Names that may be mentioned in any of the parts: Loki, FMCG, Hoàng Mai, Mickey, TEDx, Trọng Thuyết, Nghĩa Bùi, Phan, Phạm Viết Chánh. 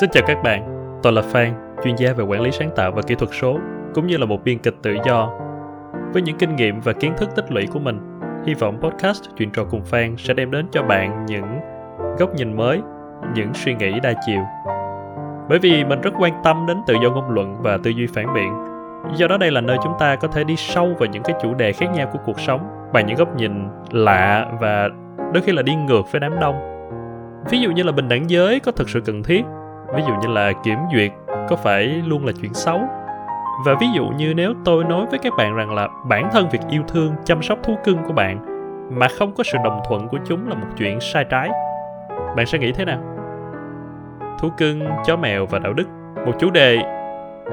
Xin chào các bạn, tôi là Phan, chuyên gia về quản lý sáng tạo và kỹ thuật số, cũng như là một biên kịch tự do. Với những kinh nghiệm và kiến thức tích lũy của mình, hy vọng podcast Chuyện trò cùng Phan sẽ đem đến cho bạn những góc nhìn mới, những suy nghĩ đa chiều. Bởi vì mình rất quan tâm đến tự do ngôn luận và tư duy phản biện, do đó đây là nơi chúng ta có thể đi sâu vào những cái chủ đề khác nhau của cuộc sống bằng những góc nhìn lạ và đôi khi là đi ngược với đám đông. Ví dụ như là bình đẳng giới có thực sự cần thiết, ví dụ như là kiểm duyệt có phải luôn là chuyện xấu. Và ví dụ như nếu tôi nói với các bạn rằng là bản thân việc yêu thương, chăm sóc thú cưng của bạn mà không có sự đồng thuận của chúng là một chuyện sai trái, bạn sẽ nghĩ thế nào? Thú cưng, chó mèo và đạo đức, một chủ đề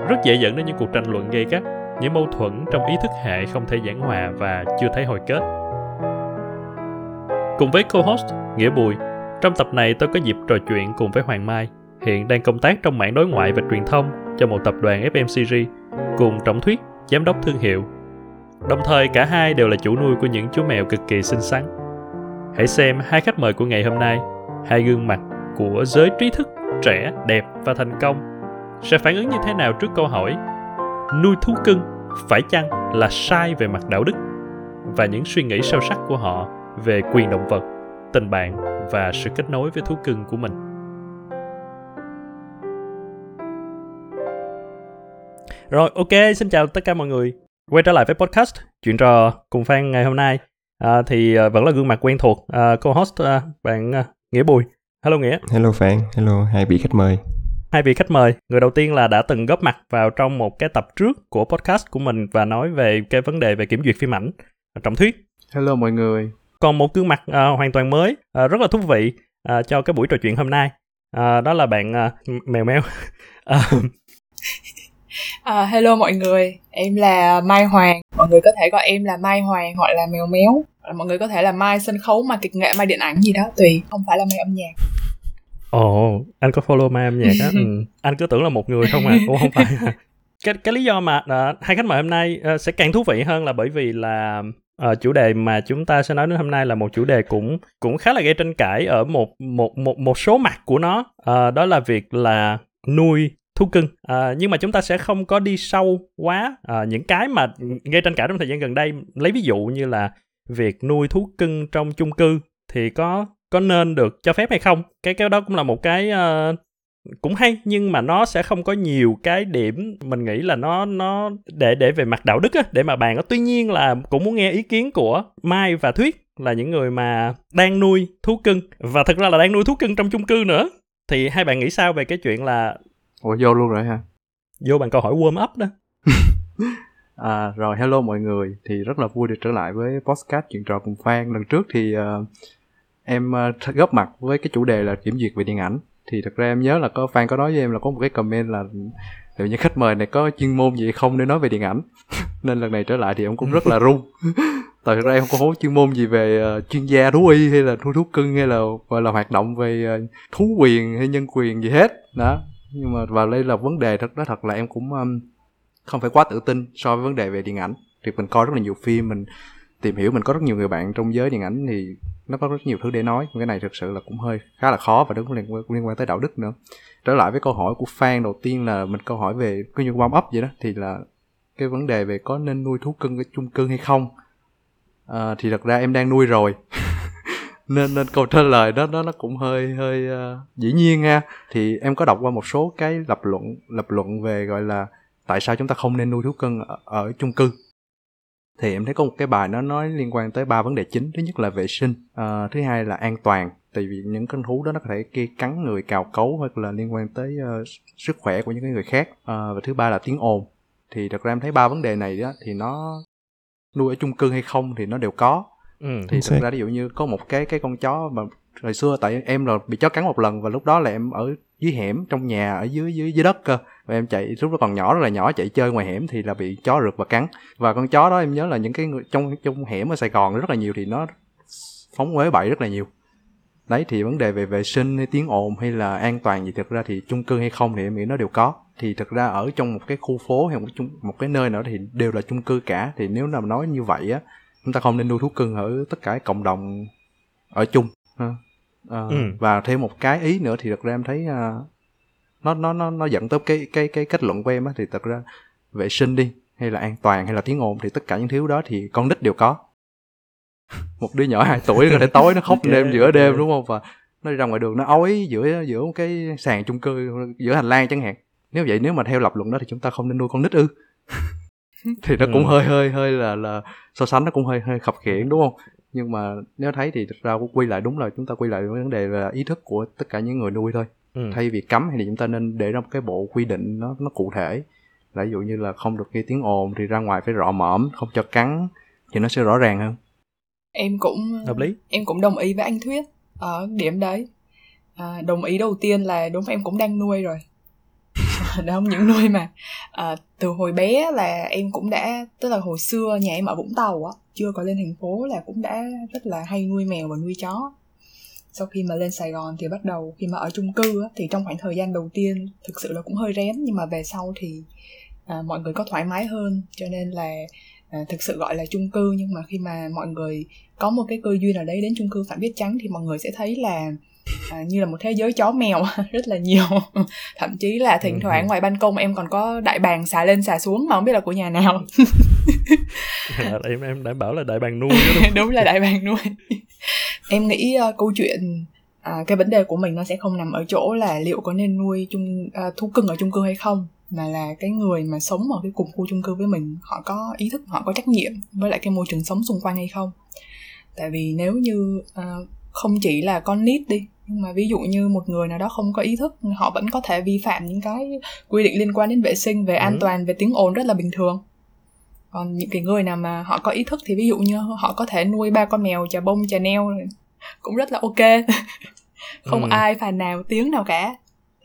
rất dễ dẫn đến những cuộc tranh luận gay gắt, những mâu thuẫn trong ý thức hệ không thể giảng hòa và chưa thấy hồi kết. Cùng với co-host Nghĩa Bùi, trong tập này tôi có dịp trò chuyện cùng với Hoàng Mai, hiện đang công tác trong mảng đối ngoại và truyền thông cho một tập đoàn FMCG, cùng Trọng Thuyết, giám đốc thương hiệu. Đồng thời cả hai đều là chủ nuôi của những chú mèo cực kỳ xinh xắn. Hãy xem hai khách mời của ngày hôm nay, hai gương mặt của giới trí thức trẻ, đẹp và thành công sẽ phản ứng như thế nào trước câu hỏi nuôi thú cưng phải chăng là sai về mặt đạo đức, và những suy nghĩ sâu sắc của họ về quyền động vật, tình bạn và sự kết nối với thú cưng của mình. Rồi, ok, xin chào tất cả mọi người. Quay trở lại với podcast Chuyện trò cùng Phan ngày hôm nay. Thì vẫn là gương mặt quen thuộc, co-host bạn Nghĩa Bùi. Hello Nghĩa. Hello Phan. Hello hai vị khách mời. Hai vị khách mời, người đầu tiên là đã từng góp mặt vào trong một cái tập trước của podcast của mình và nói về cái vấn đề về kiểm duyệt phim ảnh, Trọng Thuyết. Hello mọi người. Còn một gương mặt hoàn toàn mới, rất là thú vị cho cái buổi trò chuyện hôm nay. Đó là bạn mèo. Hello mọi người, em là Mai Hoàng. Mọi người có thể gọi em là Mai Hoàng hoặc là Mèo Méo. Mọi người có thể là Mai sân khấu, Mai kịch nghệ, Mai điện ảnh gì đó, tùy, không phải là Mai âm nhạc. Ồ, anh có follow Mai âm nhạc á. Anh cứ tưởng là một người không à. Ủa không phải à. Cái lý do mà hai khách mời hôm nay sẽ càng thú vị hơn là bởi vì là chủ đề mà chúng ta sẽ nói đến hôm nay là một chủ đề cũng khá là gây tranh cãi ở một số mặt của nó. Đó là việc là nuôi thú cưng, nhưng mà chúng ta sẽ không có đi sâu quá những cái mà gây tranh cãi trong thời gian gần đây. Lấy ví dụ như là việc nuôi thú cưng trong chung cư thì có nên được cho phép hay không. Cái đó cũng là một cái cũng hay, nhưng mà nó sẽ không có nhiều cái điểm mình nghĩ là nó để về mặt đạo đức á, để mà bàn. Tuy nhiên là cũng muốn nghe ý kiến của Mai và Thuyết, là những người mà đang nuôi thú cưng và thực ra là đang nuôi thú cưng trong chung cư nữa. Thì hai bạn nghĩ sao về cái chuyện là... Ủa, vô luôn rồi ha? Vô bằng câu hỏi warm up đó. Rồi, hello mọi người. Thì rất là vui được trở lại với podcast Chuyện trò cùng Phan. Lần trước thì em góp mặt với cái chủ đề là kiểm duyệt về điện ảnh. Thì thật ra em nhớ là Phan có nói với em là có một cái comment là liệu những khách mời này có chuyên môn gì không để nói về điện ảnh. Nên lần này trở lại thì em cũng rất là run. Tại thật ra em không có chuyên môn gì về chuyên gia thú y hay là nuôi thú cưng hay là gọi là hoạt động về thú quyền hay nhân quyền gì hết. Đó. Nhưng mà vào đây là vấn đề thật là em cũng không phải quá tự tin so với vấn đề về điện ảnh. Thì mình coi rất là nhiều phim, mình tìm hiểu, mình có rất nhiều người bạn trong giới điện ảnh thì nó có rất nhiều thứ để nói. Cái này thực sự là cũng hơi khá là khó và nó cũng liên quan tới đạo đức nữa. Trở lại với câu hỏi của Phan, đầu tiên là mình câu hỏi về cứ như warm up vậy đó, thì là cái vấn đề về có nên nuôi thú cưng ở chung cư hay không. Thì thật ra em đang nuôi rồi. Nên câu trả lời đó nó cũng hơi dĩ nhiên ha. Thì em có đọc qua một số cái lập luận về gọi là tại sao chúng ta không nên nuôi thú cưng ở chung cư. Thì em thấy có một cái bài nó nói liên quan tới ba vấn đề chính. Thứ nhất là vệ sinh, thứ hai là an toàn, tại vì những con thú đó nó có thể kia cắn người, cào cấu hoặc là liên quan tới sức khỏe của những cái người khác, và thứ ba là tiếng ồn. Thì thật ra em thấy ba vấn đề này đó thì nó nuôi ở chung cư hay không thì nó đều có. Thì thật ra ví dụ như có một cái con chó mà hồi xưa tại em là bị chó cắn một lần, và lúc đó là em ở dưới hẻm trong nhà, ở dưới đất cơ, và em chạy lúc đó còn nhỏ, rất là nhỏ, chạy chơi ngoài hẻm thì là bị chó rượt và cắn. Và con chó đó em nhớ là những cái người trong hẻm ở Sài Gòn rất là nhiều, thì nó phóng uế bậy rất là nhiều đấy. Thì vấn đề về vệ sinh hay tiếng ồn hay là an toàn gì thực ra thì chung cư hay không thì em nghĩ nó đều có. Thì thực ra ở trong một cái khu phố hay một cái nơi nào thì đều là chung cư cả. Thì nếu nào nói như vậy á, chúng ta không nên nuôi thú cưng ở tất cả cộng đồng ở chung. Và thêm một cái ý nữa thì thật ra em thấy nó dẫn tới cái kết luận của em á, thì thật ra vệ sinh đi hay là an toàn hay là tiếng ồn thì tất cả những thứ đó thì con nít đều có. Một đứa nhỏ 2 tuổi có thể tối nó khóc đêm giữa đêm đúng không, và nó đi ra ngoài đường nó ói giữa một cái sàn chung cư, giữa hành lang chẳng hạn. Nếu vậy, nếu mà theo lập luận đó thì chúng ta không nên nuôi con nít ư? Thì nó cũng hơi là so sánh nó cũng hơi khập khiễng đúng không? Nhưng mà nếu thấy thì thực ra quy lại đúng là chúng ta quy lại vấn đề là ý thức của tất cả những người nuôi thôi. Thay vì cấm thì chúng ta nên để ra một cái bộ quy định nó cụ thể. Là ví dụ như là không được nghe tiếng ồn thì ra ngoài phải rọ mõm, không cho cắn thì nó sẽ rõ ràng hơn. Em cũng hợp lý. Em cũng đồng ý với anh Thuyết ở điểm đấy. Đồng ý đầu tiên là đúng em cũng đang nuôi rồi. Đó, những nuôi mà từ hồi bé là em cũng đã, tức là hồi xưa nhà em ở Vũng Tàu á, chưa có lên thành phố là cũng đã rất là hay nuôi mèo và nuôi chó. Sau khi mà lên Sài Gòn thì bắt đầu khi mà ở chung cư á, thì trong khoảng thời gian đầu tiên thực sự là cũng hơi rén, nhưng mà về sau thì mọi người có thoải mái hơn, cho nên là thực sự gọi là chung cư, nhưng mà khi mà mọi người có một cái cơ duyên nào đấy đến chung cư Phạm Viết Chánh thì mọi người sẽ thấy là như là một thế giới chó mèo rất là nhiều. Thậm chí là thỉnh thoảng ngoài ban công em còn có đại bàng xà lên xà xuống mà không biết là của nhà nào. Em đảm bảo là đại bàng nuôi đó, đúng. Đúng là đại bàng nuôi. Em nghĩ câu chuyện cái vấn đề của mình nó sẽ không nằm ở chỗ là liệu có nên nuôi thú cưng ở chung cư hay không, mà là cái người mà sống ở cái cùng khu chung cư với mình, họ có ý thức, họ có trách nhiệm với lại cái môi trường sống xung quanh hay không. Tại vì nếu như không chỉ là con nít đi, nhưng mà ví dụ như một người nào đó không có ý thức, họ vẫn có thể vi phạm những cái quy định liên quan đến vệ sinh, về an toàn, về tiếng ồn rất là bình thường. Còn những cái người nào mà họ có ý thức thì ví dụ như họ có thể nuôi 3 con mèo chà bông chà neo cũng rất là ok. Không ai phàn nàn tiếng nào cả.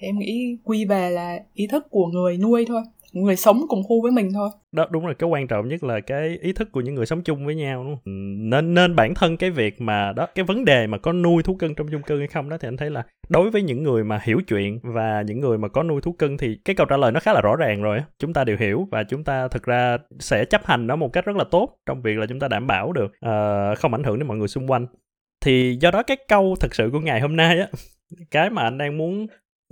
Thì em nghĩ quy về là ý thức của người nuôi thôi, người sống cùng khu với mình thôi. Đó đúng rồi, cái quan trọng nhất là cái ý thức của những người sống chung với nhau đúng không? Nên bản thân cái việc mà đó, cái vấn đề mà có nuôi thú cưng trong chung cư hay không đó, thì anh thấy là đối với những người mà hiểu chuyện và những người mà có nuôi thú cưng thì cái câu trả lời nó khá là rõ ràng rồi. Chúng ta đều hiểu và chúng ta thực ra sẽ chấp hành nó một cách rất là tốt trong việc là chúng ta đảm bảo được không ảnh hưởng đến mọi người xung quanh. Thì do đó cái câu thực sự của ngày hôm nay á, cái mà anh đang muốn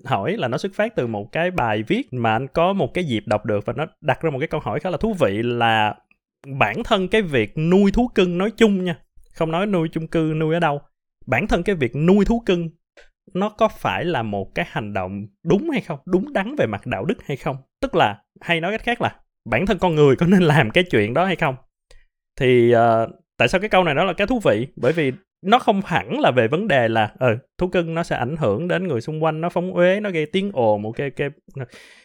hỏi là nó xuất phát từ một cái bài viết mà anh có một cái dịp đọc được, và nó đặt ra một cái câu hỏi khá là thú vị là bản thân cái việc nuôi thú cưng nói chung nha, không nói nuôi chung cư, nuôi ở đâu, bản thân cái việc nuôi thú cưng nó có phải là một cái hành động đúng hay không, đúng đắn về mặt đạo đức hay không, tức là hay nói cách khác là bản thân con người có nên làm cái chuyện đó hay không. Thì tại sao cái câu này nó là cái thú vị, bởi vì nó không hẳn là về vấn đề là thú cưng nó sẽ ảnh hưởng đến người xung quanh, nó phóng uế, nó gây tiếng ồn, ok.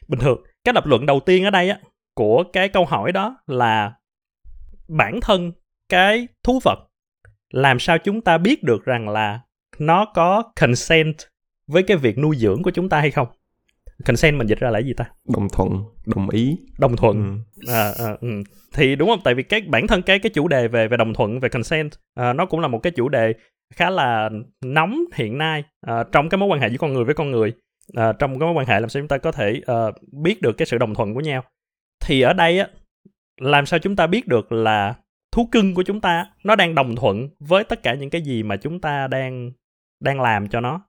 Bình thường cái lập luận đầu tiên ở đây á, của cái câu hỏi đó là bản thân cái thú vật, làm sao chúng ta biết được rằng là nó có consent với cái việc nuôi dưỡng của chúng ta hay không. Consent mình dịch ra là gì ta? Đồng thuận, đồng ý. Đồng thuận. Thì đúng không? Tại vì cái bản thân cái chủ đề về đồng thuận, về consent, nó cũng là một cái chủ đề khá là nóng hiện nay trong cái mối quan hệ giữa con người với con người. Trong cái mối quan hệ làm sao chúng ta có thể biết được cái sự đồng thuận của nhau. Thì ở đây á, làm sao chúng ta biết được là thú cưng của chúng ta nó đang đồng thuận với tất cả những cái gì mà chúng ta đang làm cho nó.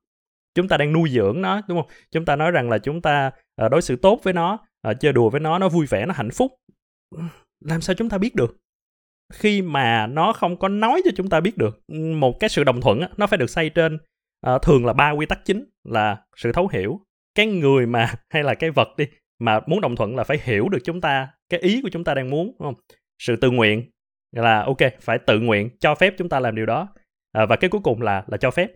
Chúng ta đang nuôi dưỡng nó, đúng không? Chúng ta nói rằng là chúng ta đối xử tốt với nó, chơi đùa với nó vui vẻ, nó hạnh phúc. Làm sao chúng ta biết được? Khi mà nó không có nói cho chúng ta biết được. Một cái sự đồng thuận á, nó phải được xây trên thường là 3 quy tắc chính là sự thấu hiểu. Cái người mà, hay là cái vật đi, mà muốn đồng thuận là phải hiểu được chúng ta, cái ý của chúng ta đang muốn, đúng không? Sự tự nguyện là ok, phải tự nguyện, cho phép chúng ta làm điều đó. Và cái cuối cùng là cho phép.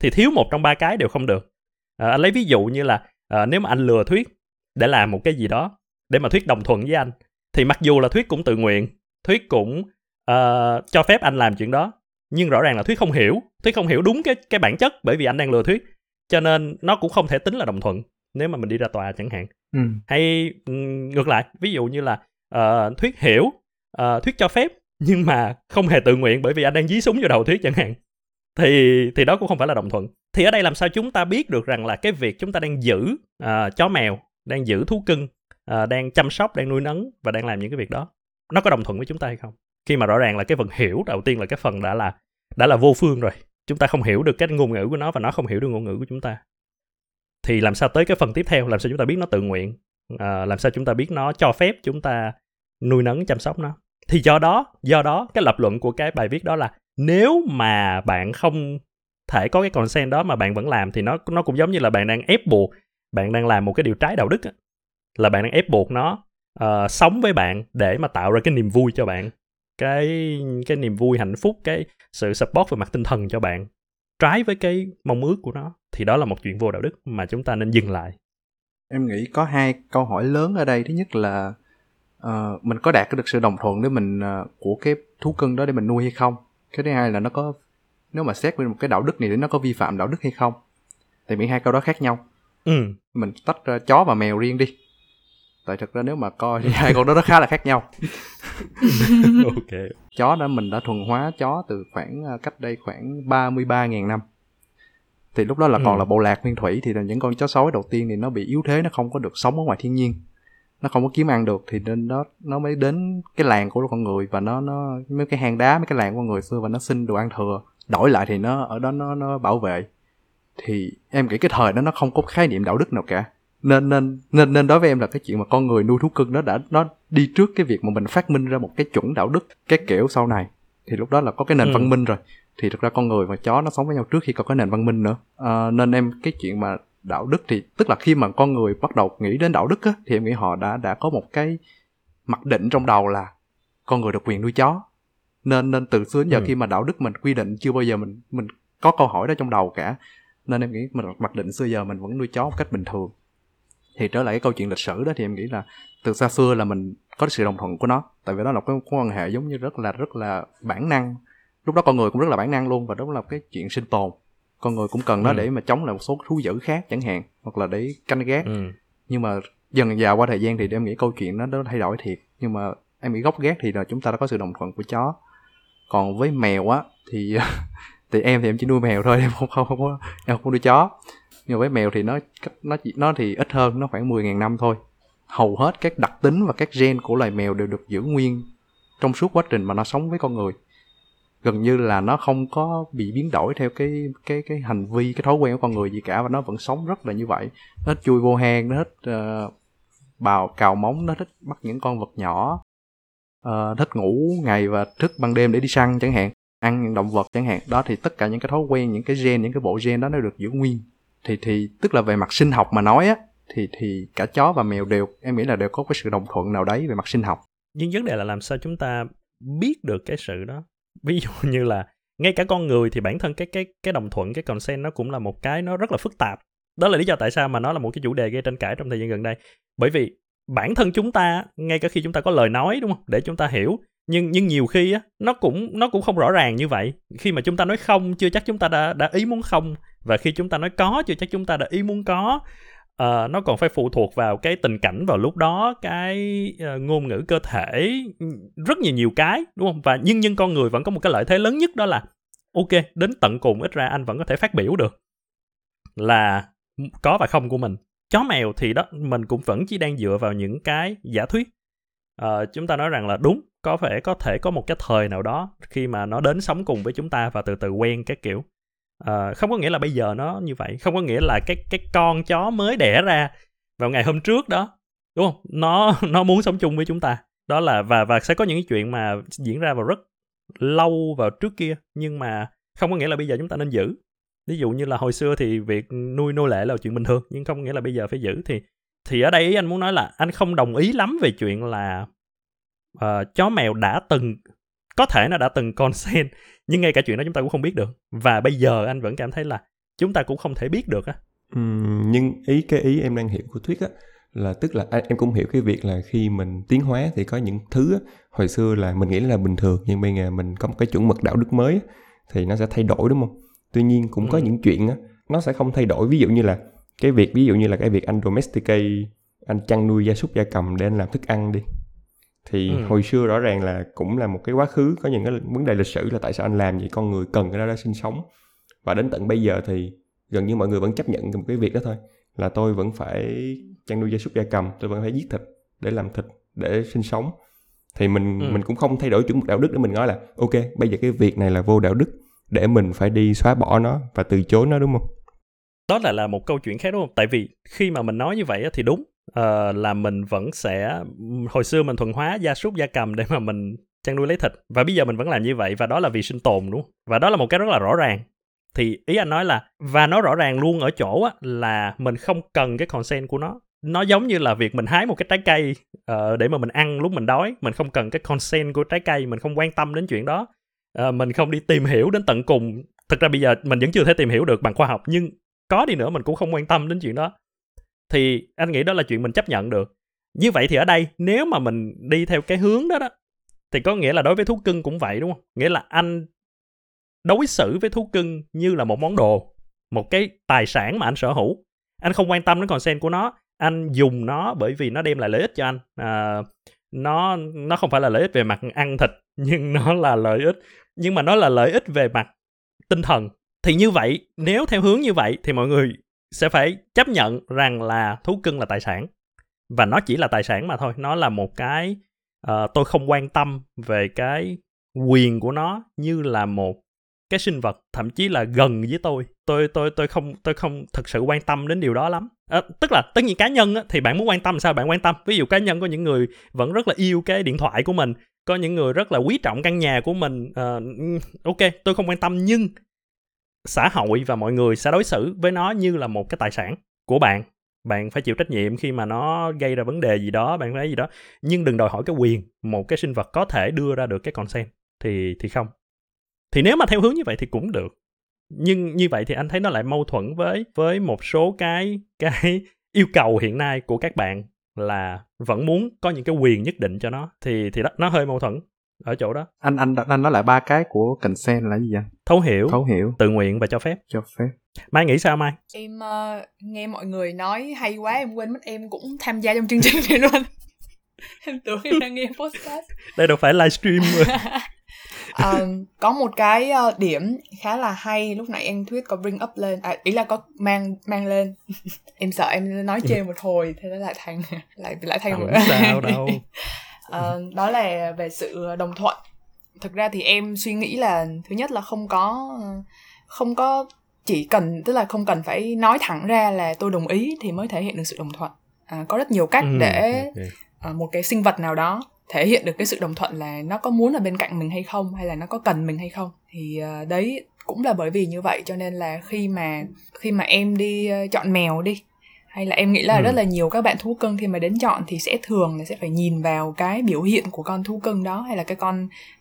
Thì thiếu một trong 3 cái đều không được. Anh lấy ví dụ như là nếu mà anh lừa Thuyết để làm một cái gì đó để mà Thuyết đồng thuận với anh, thì mặc dù là Thuyết cũng tự nguyện, Thuyết cũng cho phép anh làm chuyện đó, nhưng rõ ràng là Thuyết không hiểu, đúng cái bản chất, bởi vì anh đang lừa Thuyết, cho nên nó cũng không thể tính là đồng thuận nếu mà mình đi ra tòa chẳng hạn. Hay ngược lại, ví dụ như là Thuyết hiểu, Thuyết cho phép, nhưng mà không hề tự nguyện, bởi vì anh đang dí súng vô đầu Thuyết chẳng hạn, thì đó cũng không phải là đồng thuận. Thì ở đây làm sao chúng ta biết được rằng là cái việc chúng ta đang giữ chó mèo, đang giữ thú cưng, đang chăm sóc, đang nuôi nấng và đang làm những cái việc đó, nó có đồng thuận với chúng ta hay không? Khi mà rõ ràng là cái phần hiểu đầu tiên là cái phần đã là vô phương rồi. Chúng ta không hiểu được cái ngôn ngữ của nó và nó không hiểu được ngôn ngữ của chúng ta. thì làm sao tới cái phần tiếp theo, làm sao chúng ta biết nó tự nguyện, làm sao chúng ta biết nó cho phép chúng ta nuôi nấng chăm sóc nó. Thì do đó cái lập luận của cái bài viết đó là nếu mà bạn không thể có cái consent đó mà bạn vẫn làm thì nó cũng giống như là bạn đang ép buộc, bạn đang làm một cái điều trái đạo đức, là bạn đang ép buộc nó sống với bạn để mà tạo ra cái niềm vui cho bạn, cái niềm vui, hạnh phúc, cái sự support về mặt tinh thần cho bạn, trái với cái mong ước của nó. Thì đó là một chuyện vô đạo đức mà chúng ta nên dừng lại. Em nghĩ có hai câu hỏi lớn ở đây. Thứ nhất là mình có đạt được sự đồng thuận để mình của cái thú cưng đó để mình nuôi hay không. Cái thứ hai là nó có, nếu mà xét về một cái đạo đức này thì nó có vi phạm đạo đức hay không. Tại vì hai câu đó khác nhau. Mình tách ra chó và mèo riêng đi. Tại thực ra nếu mà coi thì hai con đó nó khá là khác nhau. Okay. Chó đó mình đã thuần hóa chó từ cách đây khoảng 33.000 năm. Thì lúc đó là còn là bộ lạc nguyên thủy, thì những con chó sói đầu tiên thì nó bị yếu thế, nó không có được sống ở ngoài thiên nhiên, nó không có kiếm ăn được, thì nên nó mới đến cái làng của con người và nó mấy cái hang đá, mấy cái làng của người xưa, và nó xin đồ ăn thừa. Đổi lại thì nó ở đó nó bảo vệ. Thì em nghĩ cái thời đó nó không có khái niệm đạo đức nào cả. Nên đối với em là cái chuyện mà con người nuôi thú cưng nó đi trước cái việc mà mình phát minh ra một cái chuẩn đạo đức cái kiểu sau này. Thì lúc đó là có cái nền văn minh rồi, thì thực ra con người và chó nó sống với nhau trước khi có cái nền văn minh nữa. Nên em cái chuyện mà đạo đức thì tức là khi mà con người bắt đầu nghĩ đến đạo đức á, thì em nghĩ họ đã có một cái mặc định trong đầu là con người được quyền nuôi chó. Nên từ xưa đến giờ khi mà đạo đức mình quy định chưa bao giờ mình có câu hỏi đó trong đầu cả. Nên em nghĩ mình mặc định xưa giờ mình vẫn nuôi chó một cách bình thường. Thì trở lại cái câu chuyện lịch sử đó, thì em nghĩ là từ xa xưa là mình có sự đồng thuận của nó. Tại vì đó là một quan hệ giống như rất là bản năng. Lúc đó con người cũng rất là bản năng luôn, và đó là cái chuyện sinh tồn. Con người cũng cần nó để mà chống lại một số thú dữ khác chẳng hạn, hoặc là để canh gác. Nhưng mà dần dà qua thời gian thì em nghĩ câu chuyện nó thay đổi thiệt. Nhưng mà em nghĩ gốc gác thì là chúng ta đã có sự đồng thuận của chó. Còn với mèo á thì em chỉ nuôi mèo thôi, em không nuôi chó. Nhưng với mèo thì nó thì ít hơn, nó khoảng 10.000 năm thôi. Hầu hết các đặc tính và các gen của loài mèo đều được giữ nguyên trong suốt quá trình mà nó sống với con người. Gần như là nó không có bị biến đổi theo cái hành vi, cái thói quen của con người gì cả, và nó vẫn sống rất là như vậy. Nó thích chui vô hang, nó thích cào móng, nó thích bắt những con vật nhỏ, thích ngủ ngày và thức ban đêm để đi săn chẳng hạn, ăn những động vật chẳng hạn. Đó thì tất cả những cái thói quen, những cái gen, những cái bộ gen đó nó được giữ nguyên. Thì tức là về mặt sinh học mà nói á, thì cả chó và mèo đều, em nghĩ là đều có cái sự đồng thuận nào đấy về mặt sinh học. Nhưng vấn đề là làm sao chúng ta biết được cái sự đó. Ví dụ như là ngay cả con người thì bản thân cái đồng thuận, cái consent nó cũng là một cái nó rất là phức tạp. Đó là lý do tại sao mà nó là một cái chủ đề gây tranh cãi trong thời gian gần đây. Bởi vì bản thân chúng ta, ngay cả khi chúng ta có lời nói, đúng không, để chúng ta hiểu, nhưng nhiều khi á, nó cũng không rõ ràng như vậy. Khi mà chúng ta nói không chưa chắc chúng ta đã ý muốn không, và khi chúng ta nói có chưa chắc chúng ta đã ý muốn có. Nó còn phải phụ thuộc vào cái tình cảnh vào lúc đó, cái ngôn ngữ cơ thể, rất nhiều cái, đúng không? Và nhưng con người vẫn có một cái lợi thế lớn nhất, đó là ok, đến tận cùng ít ra anh vẫn có thể phát biểu được là có và không của mình. Chó mèo thì đó, mình cũng vẫn chỉ đang dựa vào những cái giả thuyết. Chúng ta nói rằng là đúng, có thể có một cái thời nào đó khi mà nó đến sống cùng với chúng ta và từ từ quen cái kiểu. Không có nghĩa là bây giờ nó như vậy, không có nghĩa là cái con chó mới đẻ ra vào ngày hôm trước đó, đúng không, nó muốn sống chung với chúng ta. Đó là và sẽ có những cái chuyện mà diễn ra vào rất lâu vào trước kia, nhưng mà không có nghĩa là bây giờ chúng ta nên giữ. Ví dụ như là hồi xưa thì việc nuôi nô lệ là chuyện bình thường, nhưng không nghĩa là bây giờ phải giữ. Thì ở đây anh muốn nói là anh không đồng ý lắm về chuyện là chó mèo đã từng, có thể nó đã từng consent, nhưng ngay cả chuyện đó chúng ta cũng không biết được. Và bây giờ anh vẫn cảm thấy là chúng ta cũng không thể biết được á. Nhưng cái ý em đang hiểu của Thuyết á, là tức là em cũng hiểu cái việc là khi mình tiến hóa thì có những thứ á, hồi xưa là mình nghĩ là bình thường, nhưng bây giờ mình có một cái chuẩn mực đạo đức mới á, thì nó sẽ thay đổi, đúng không? Tuy nhiên cũng có những chuyện á, nó sẽ không thay đổi. Ví dụ như là cái việc anh domesticate, anh chăn nuôi gia súc gia cầm để anh làm thức ăn đi. Thì hồi xưa rõ ràng là cũng là một cái quá khứ, có những cái vấn đề lịch sử là tại sao anh làm vậy, con người cần cái đó để sinh sống. Và đến tận bây giờ thì gần như mọi người vẫn chấp nhận một cái việc đó thôi, là tôi vẫn phải chăn nuôi gia súc gia cầm, tôi vẫn phải giết thịt để làm thịt để sinh sống. Thì mình cũng không thay đổi chuẩn mực đạo đức để mình nói là ok, bây giờ cái việc này là vô đạo đức để mình phải đi xóa bỏ nó và từ chối nó, đúng không? Đó là một câu chuyện khác đúng không? Tại vì khi mà mình nói như vậy thì đúng là mình vẫn sẽ... Hồi xưa mình thuần hóa gia súc, gia cầm để mà mình chăn nuôi lấy thịt. Và bây giờ mình vẫn làm như vậy và đó là vì sinh tồn đúng không? Và đó là một cái rất là rõ ràng. Thì ý anh nói là... Và nó rõ ràng luôn ở chỗ á, là mình không cần cái consent của nó. Nó giống như là việc mình hái một cái trái cây để mà mình ăn lúc mình đói. Mình không cần cái consent của trái cây, mình không quan tâm đến chuyện đó. Mình không đi tìm hiểu đến tận cùng. Thực ra bây giờ mình vẫn chưa thể tìm hiểu được bằng khoa học, nhưng có đi nữa mình cũng không quan tâm đến chuyện đó. Thì anh nghĩ đó là chuyện mình chấp nhận được. Như vậy thì ở đây nếu mà mình đi theo cái hướng đó thì có nghĩa là đối với thú cưng cũng vậy đúng không? Nghĩa là anh đối xử với thú cưng như là một món đồ, một cái tài sản mà anh sở hữu. Anh không quan tâm đến consent của nó, anh dùng nó bởi vì nó đem lại lợi ích cho anh. Nó không phải là lợi ích về mặt ăn thịt, nhưng nó là lợi ích, nhưng mà nó là lợi ích về mặt tinh thần. Thì như vậy, nếu theo hướng như vậy thì mọi người sẽ phải chấp nhận rằng là thú cưng là tài sản. Và nó chỉ là tài sản mà thôi. Nó là một cái... tôi không quan tâm về cái quyền của nó như là một cái sinh vật thậm chí là gần với tôi. Tôi không thực sự quan tâm đến điều đó lắm. Tức là tất nhiên cá nhân á, thì bạn muốn quan tâm sao bạn quan tâm. Ví dụ cá nhân có những người vẫn rất là yêu cái điện thoại của mình. Có những người rất là quý trọng căn nhà của mình. Ok, tôi không quan tâm, nhưng xã hội và mọi người sẽ đối xử với nó như là một cái tài sản của bạn. Bạn phải chịu trách nhiệm khi mà nó gây ra vấn đề gì đó, bạn phải gì đó. Nhưng đừng đòi hỏi cái quyền một cái sinh vật có thể đưa ra được cái consent thì không. Thì nếu mà theo hướng như vậy thì cũng được. Nhưng như vậy thì anh thấy nó lại mâu thuẫn với một số cái yêu cầu hiện nay của các bạn là vẫn muốn có những cái quyền nhất định cho nó. Thì đó, nó hơi mâu thuẫn ở chỗ đó. Anh nói lại ba cái của consent là gì vậy? Thấu hiểu, tự nguyện và cho phép. Mai nghĩ sao Mai? Em nghe mọi người nói hay quá, em quên mất em cũng tham gia trong chương trình này luôn. Em tưởng em đang nghe podcast. Đây đâu phải livestream rồi. Có một cái điểm khá là hay lúc nãy anh Thuyết có bring up lên, ý là có mang lên. Em sợ em nói chê một hồi thế lại thành nữa. Sao đâu. Đó là về sự đồng thuận. Thực ra thì em suy nghĩ là thứ nhất là không có chỉ cần, tức là không cần phải nói thẳng ra là tôi đồng ý thì mới thể hiện được sự đồng thuận. Có rất nhiều cách để một cái sinh vật nào đó thể hiện được cái sự đồng thuận là nó có muốn ở bên cạnh mình hay không, hay là nó có cần mình hay không. Thì đấy cũng là bởi vì như vậy cho nên là khi mà em đi chọn mèo đi, hay là em nghĩ là rất là nhiều các bạn thú cưng khi mà đến chọn thì sẽ thường là sẽ phải nhìn vào cái biểu hiện của con thú cưng đó, hay là cái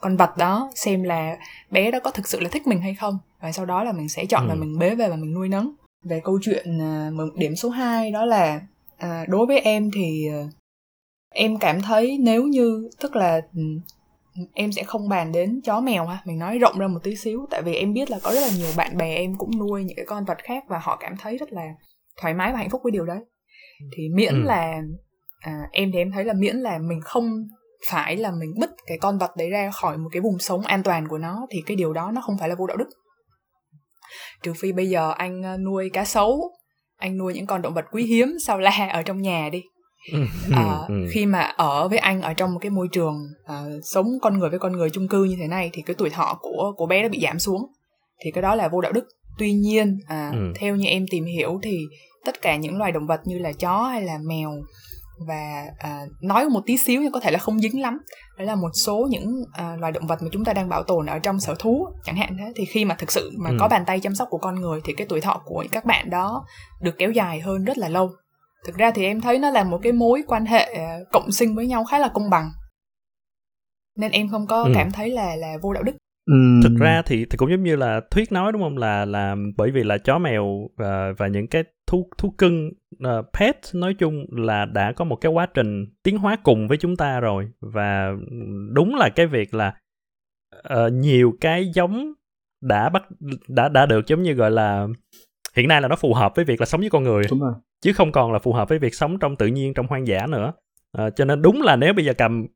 con vật đó, xem là bé đó có thực sự là thích mình hay không, và sau đó là mình sẽ chọn và mình bế về và mình nuôi nấng. Về câu chuyện điểm số 2 đó là đối với em thì em cảm thấy nếu như, tức là em sẽ không bàn đến chó mèo ha, mình nói rộng ra một tí xíu, tại vì em biết là có rất là nhiều bạn bè em cũng nuôi những cái con vật khác và họ cảm thấy rất là thoải mái và hạnh phúc với điều đấy. Thì miễn là em thì em thấy là miễn là mình không phải là mình bứt cái con vật đấy ra khỏi một cái vùng sống an toàn của nó, thì cái điều đó nó không phải là vô đạo đức. Trừ phi bây giờ anh nuôi cá sấu, anh nuôi những con động vật quý hiếm sao la ở trong nhà đi. Khi mà ở với anh ở trong một cái môi trường sống con người với con người, chung cư như thế này, thì cái tuổi thọ của bé nó bị giảm xuống, thì cái đó là vô đạo đức. Tuy nhiên theo như em tìm hiểu thì tất cả những loài động vật như là chó hay là mèo, và nói một tí xíu nhưng có thể là không dính lắm, đó là một số những loài động vật mà chúng ta đang bảo tồn ở trong sở thú chẳng hạn thế, thì khi mà thực sự mà có bàn tay chăm sóc của con người thì cái tuổi thọ của các bạn đó được kéo dài hơn rất là lâu. Thực ra thì em thấy nó là một cái mối quan hệ cộng sinh với nhau khá là công bằng, nên em không có cảm thấy là vô đạo đức. Thực ra thì cũng giống như là Thuyết nói đúng không, là bởi vì là chó mèo và những cái thú cưng pet nói chung là đã có một cái quá trình tiến hóa cùng với chúng ta rồi, và đúng là cái việc là nhiều cái giống đã được giống như gọi là hiện nay là nó phù hợp với việc là sống với con người, chứ không còn là phù hợp với việc sống trong tự nhiên, trong hoang dã nữa. Cho nên đúng là nếu bây giờ cầm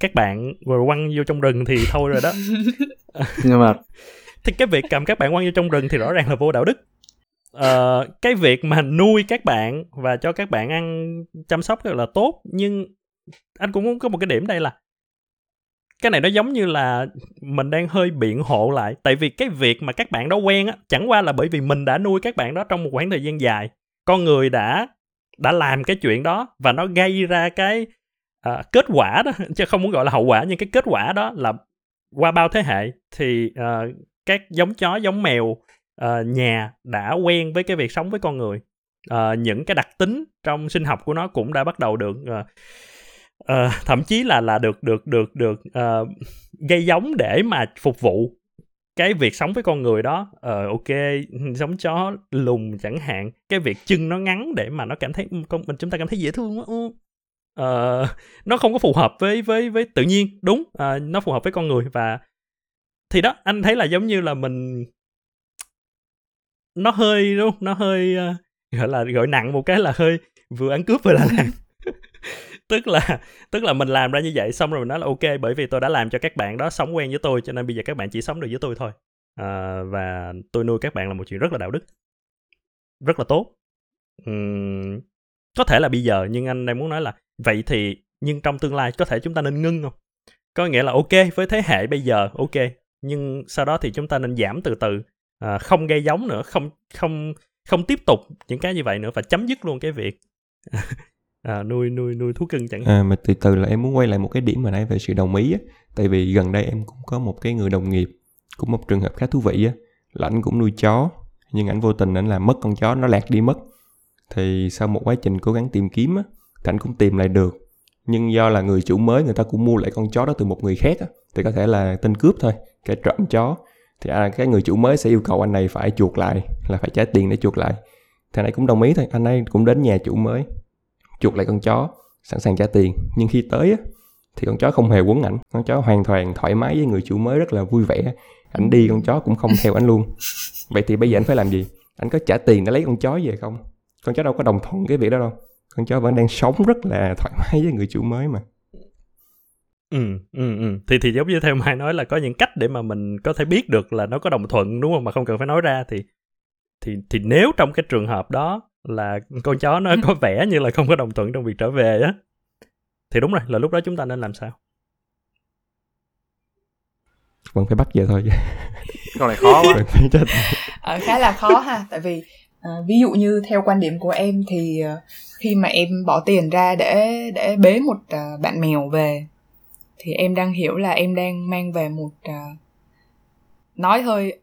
các bạn rồi quăng vô trong rừng thì thôi rồi đó. Nhưng mà thì cái việc cầm các bạn quăng vô trong rừng thì rõ ràng là vô đạo đức. Cái việc mà nuôi các bạn và cho các bạn ăn chăm sóc rất là tốt, nhưng anh cũng có một cái điểm đây là Cái này nó giống như là mình đang hơi biện hộ lại. Tại vì cái việc mà các bạn đó quen á, chẳng qua là bởi vì mình đã nuôi các bạn đó trong một khoảng thời gian dài. Con người đã làm cái chuyện đó và nó gây ra cái kết quả đó, chứ không muốn gọi là hậu quả, nhưng cái kết quả đó là qua bao thế hệ thì các giống chó, giống mèo nhà đã quen với cái việc sống với con người. Những cái đặc tính trong sinh học của nó cũng đã bắt đầu được thậm chí là được gây giống để mà phục vụ cái việc sống với con người đó. Ok, giống chó lùn chẳng hạn, cái việc chân nó ngắn để mà nó cảm thấy chúng ta cảm thấy dễ thương quá. Nó không có phù hợp với tự nhiên, đúng. Nó phù hợp với con người. Và thì đó, anh thấy là giống như là mình nó hơi gọi nặng một cái là hơi vừa ăn cướp vừa là làm. Tức là mình làm ra như vậy xong rồi mình nói là ok, bởi vì tôi đã làm cho các bạn đó sống quen với tôi cho nên bây giờ các bạn chỉ sống được với tôi thôi. Và tôi nuôi các bạn là một chuyện rất là đạo đức, rất là tốt. Có thể là bây giờ, nhưng anh đang muốn nói là vậy thì, nhưng trong tương lai có thể chúng ta nên ngưng không? Có nghĩa là ok, với thế hệ bây giờ ok, nhưng sau đó thì chúng ta nên giảm từ từ, không gây giống nữa, không tiếp tục những cái như vậy nữa và chấm dứt luôn cái việc nuôi thú cưng chẳng hạn. Mà từ từ là em muốn quay lại một cái điểm hồi nãy về sự đồng ý á. Tại vì gần đây em cũng có một cái người đồng nghiệp, cũng một trường hợp khá thú vị á, là ảnh cũng nuôi chó, nhưng ảnh vô tình ảnh làm mất con chó, nó lạc đi mất. Thì sau một quá trình cố gắng tìm kiếm á, thì ảnh cũng tìm lại được. Nhưng do là người chủ mới, người ta cũng mua lại con chó đó từ một người khác á, thì có thể là tên cướp thôi, kẻ trộm chó. Thì cái người chủ mới sẽ yêu cầu anh này phải chuộc lại, là phải trả tiền để chuộc lại. Thì anh ấy cũng đồng ý thôi, anh ấy cũng đến nhà chủ mới, chuộc lại con chó, sẵn sàng trả tiền. Nhưng khi tới á, thì con chó không hề quấn ảnh, con chó hoàn toàn thoải mái với người chủ mới, rất là vui vẻ. Ảnh đi con chó cũng không theo ảnh luôn. Vậy thì bây giờ ảnh phải làm gì? Ảnh có trả tiền để lấy con chó về không? Con chó đâu có đồng thuận cái việc đó đâu. Con chó vẫn đang sống rất là thoải mái với người chủ mới mà. Thì giống như theo Mai nói là có những cách để mà mình có thể biết được là nó có đồng thuận, đúng không? Mà không cần phải nói ra. Thì nếu trong cái trường hợp đó là con chó nó có vẻ như là không có đồng thuận trong việc trở về á, thì đúng rồi, là lúc đó chúng ta nên làm sao? Vẫn phải bắt về thôi. Con này khó quá. Khá là khó ha. Tại vì ví dụ như theo quan điểm của em thì khi mà em bỏ tiền ra để bế một bạn mèo về, thì em đang hiểu là em đang mang về một nói hơi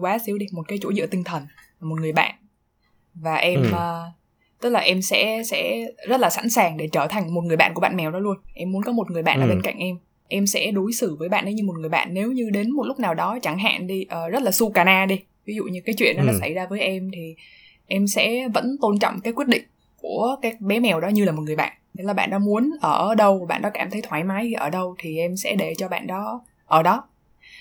quá xíu đi, một cái chỗ dựa tinh thần, một người bạn. Và em tức là em sẽ rất là sẵn sàng để trở thành một người bạn của bạn mèo đó luôn. Em muốn có một người bạn ở bên cạnh em. Em sẽ đối xử với bạn ấy như một người bạn. Nếu như đến một lúc nào đó, chẳng hạn đi, rất là su cà na đi, ví dụ như cái chuyện đó nó xảy ra với em, thì em sẽ vẫn tôn trọng cái quyết định của cái bé mèo đó như là một người bạn. Nên là bạn đó muốn ở đâu, bạn đó cảm thấy thoải mái khi ở đâu, thì em sẽ để cho bạn đó ở đó.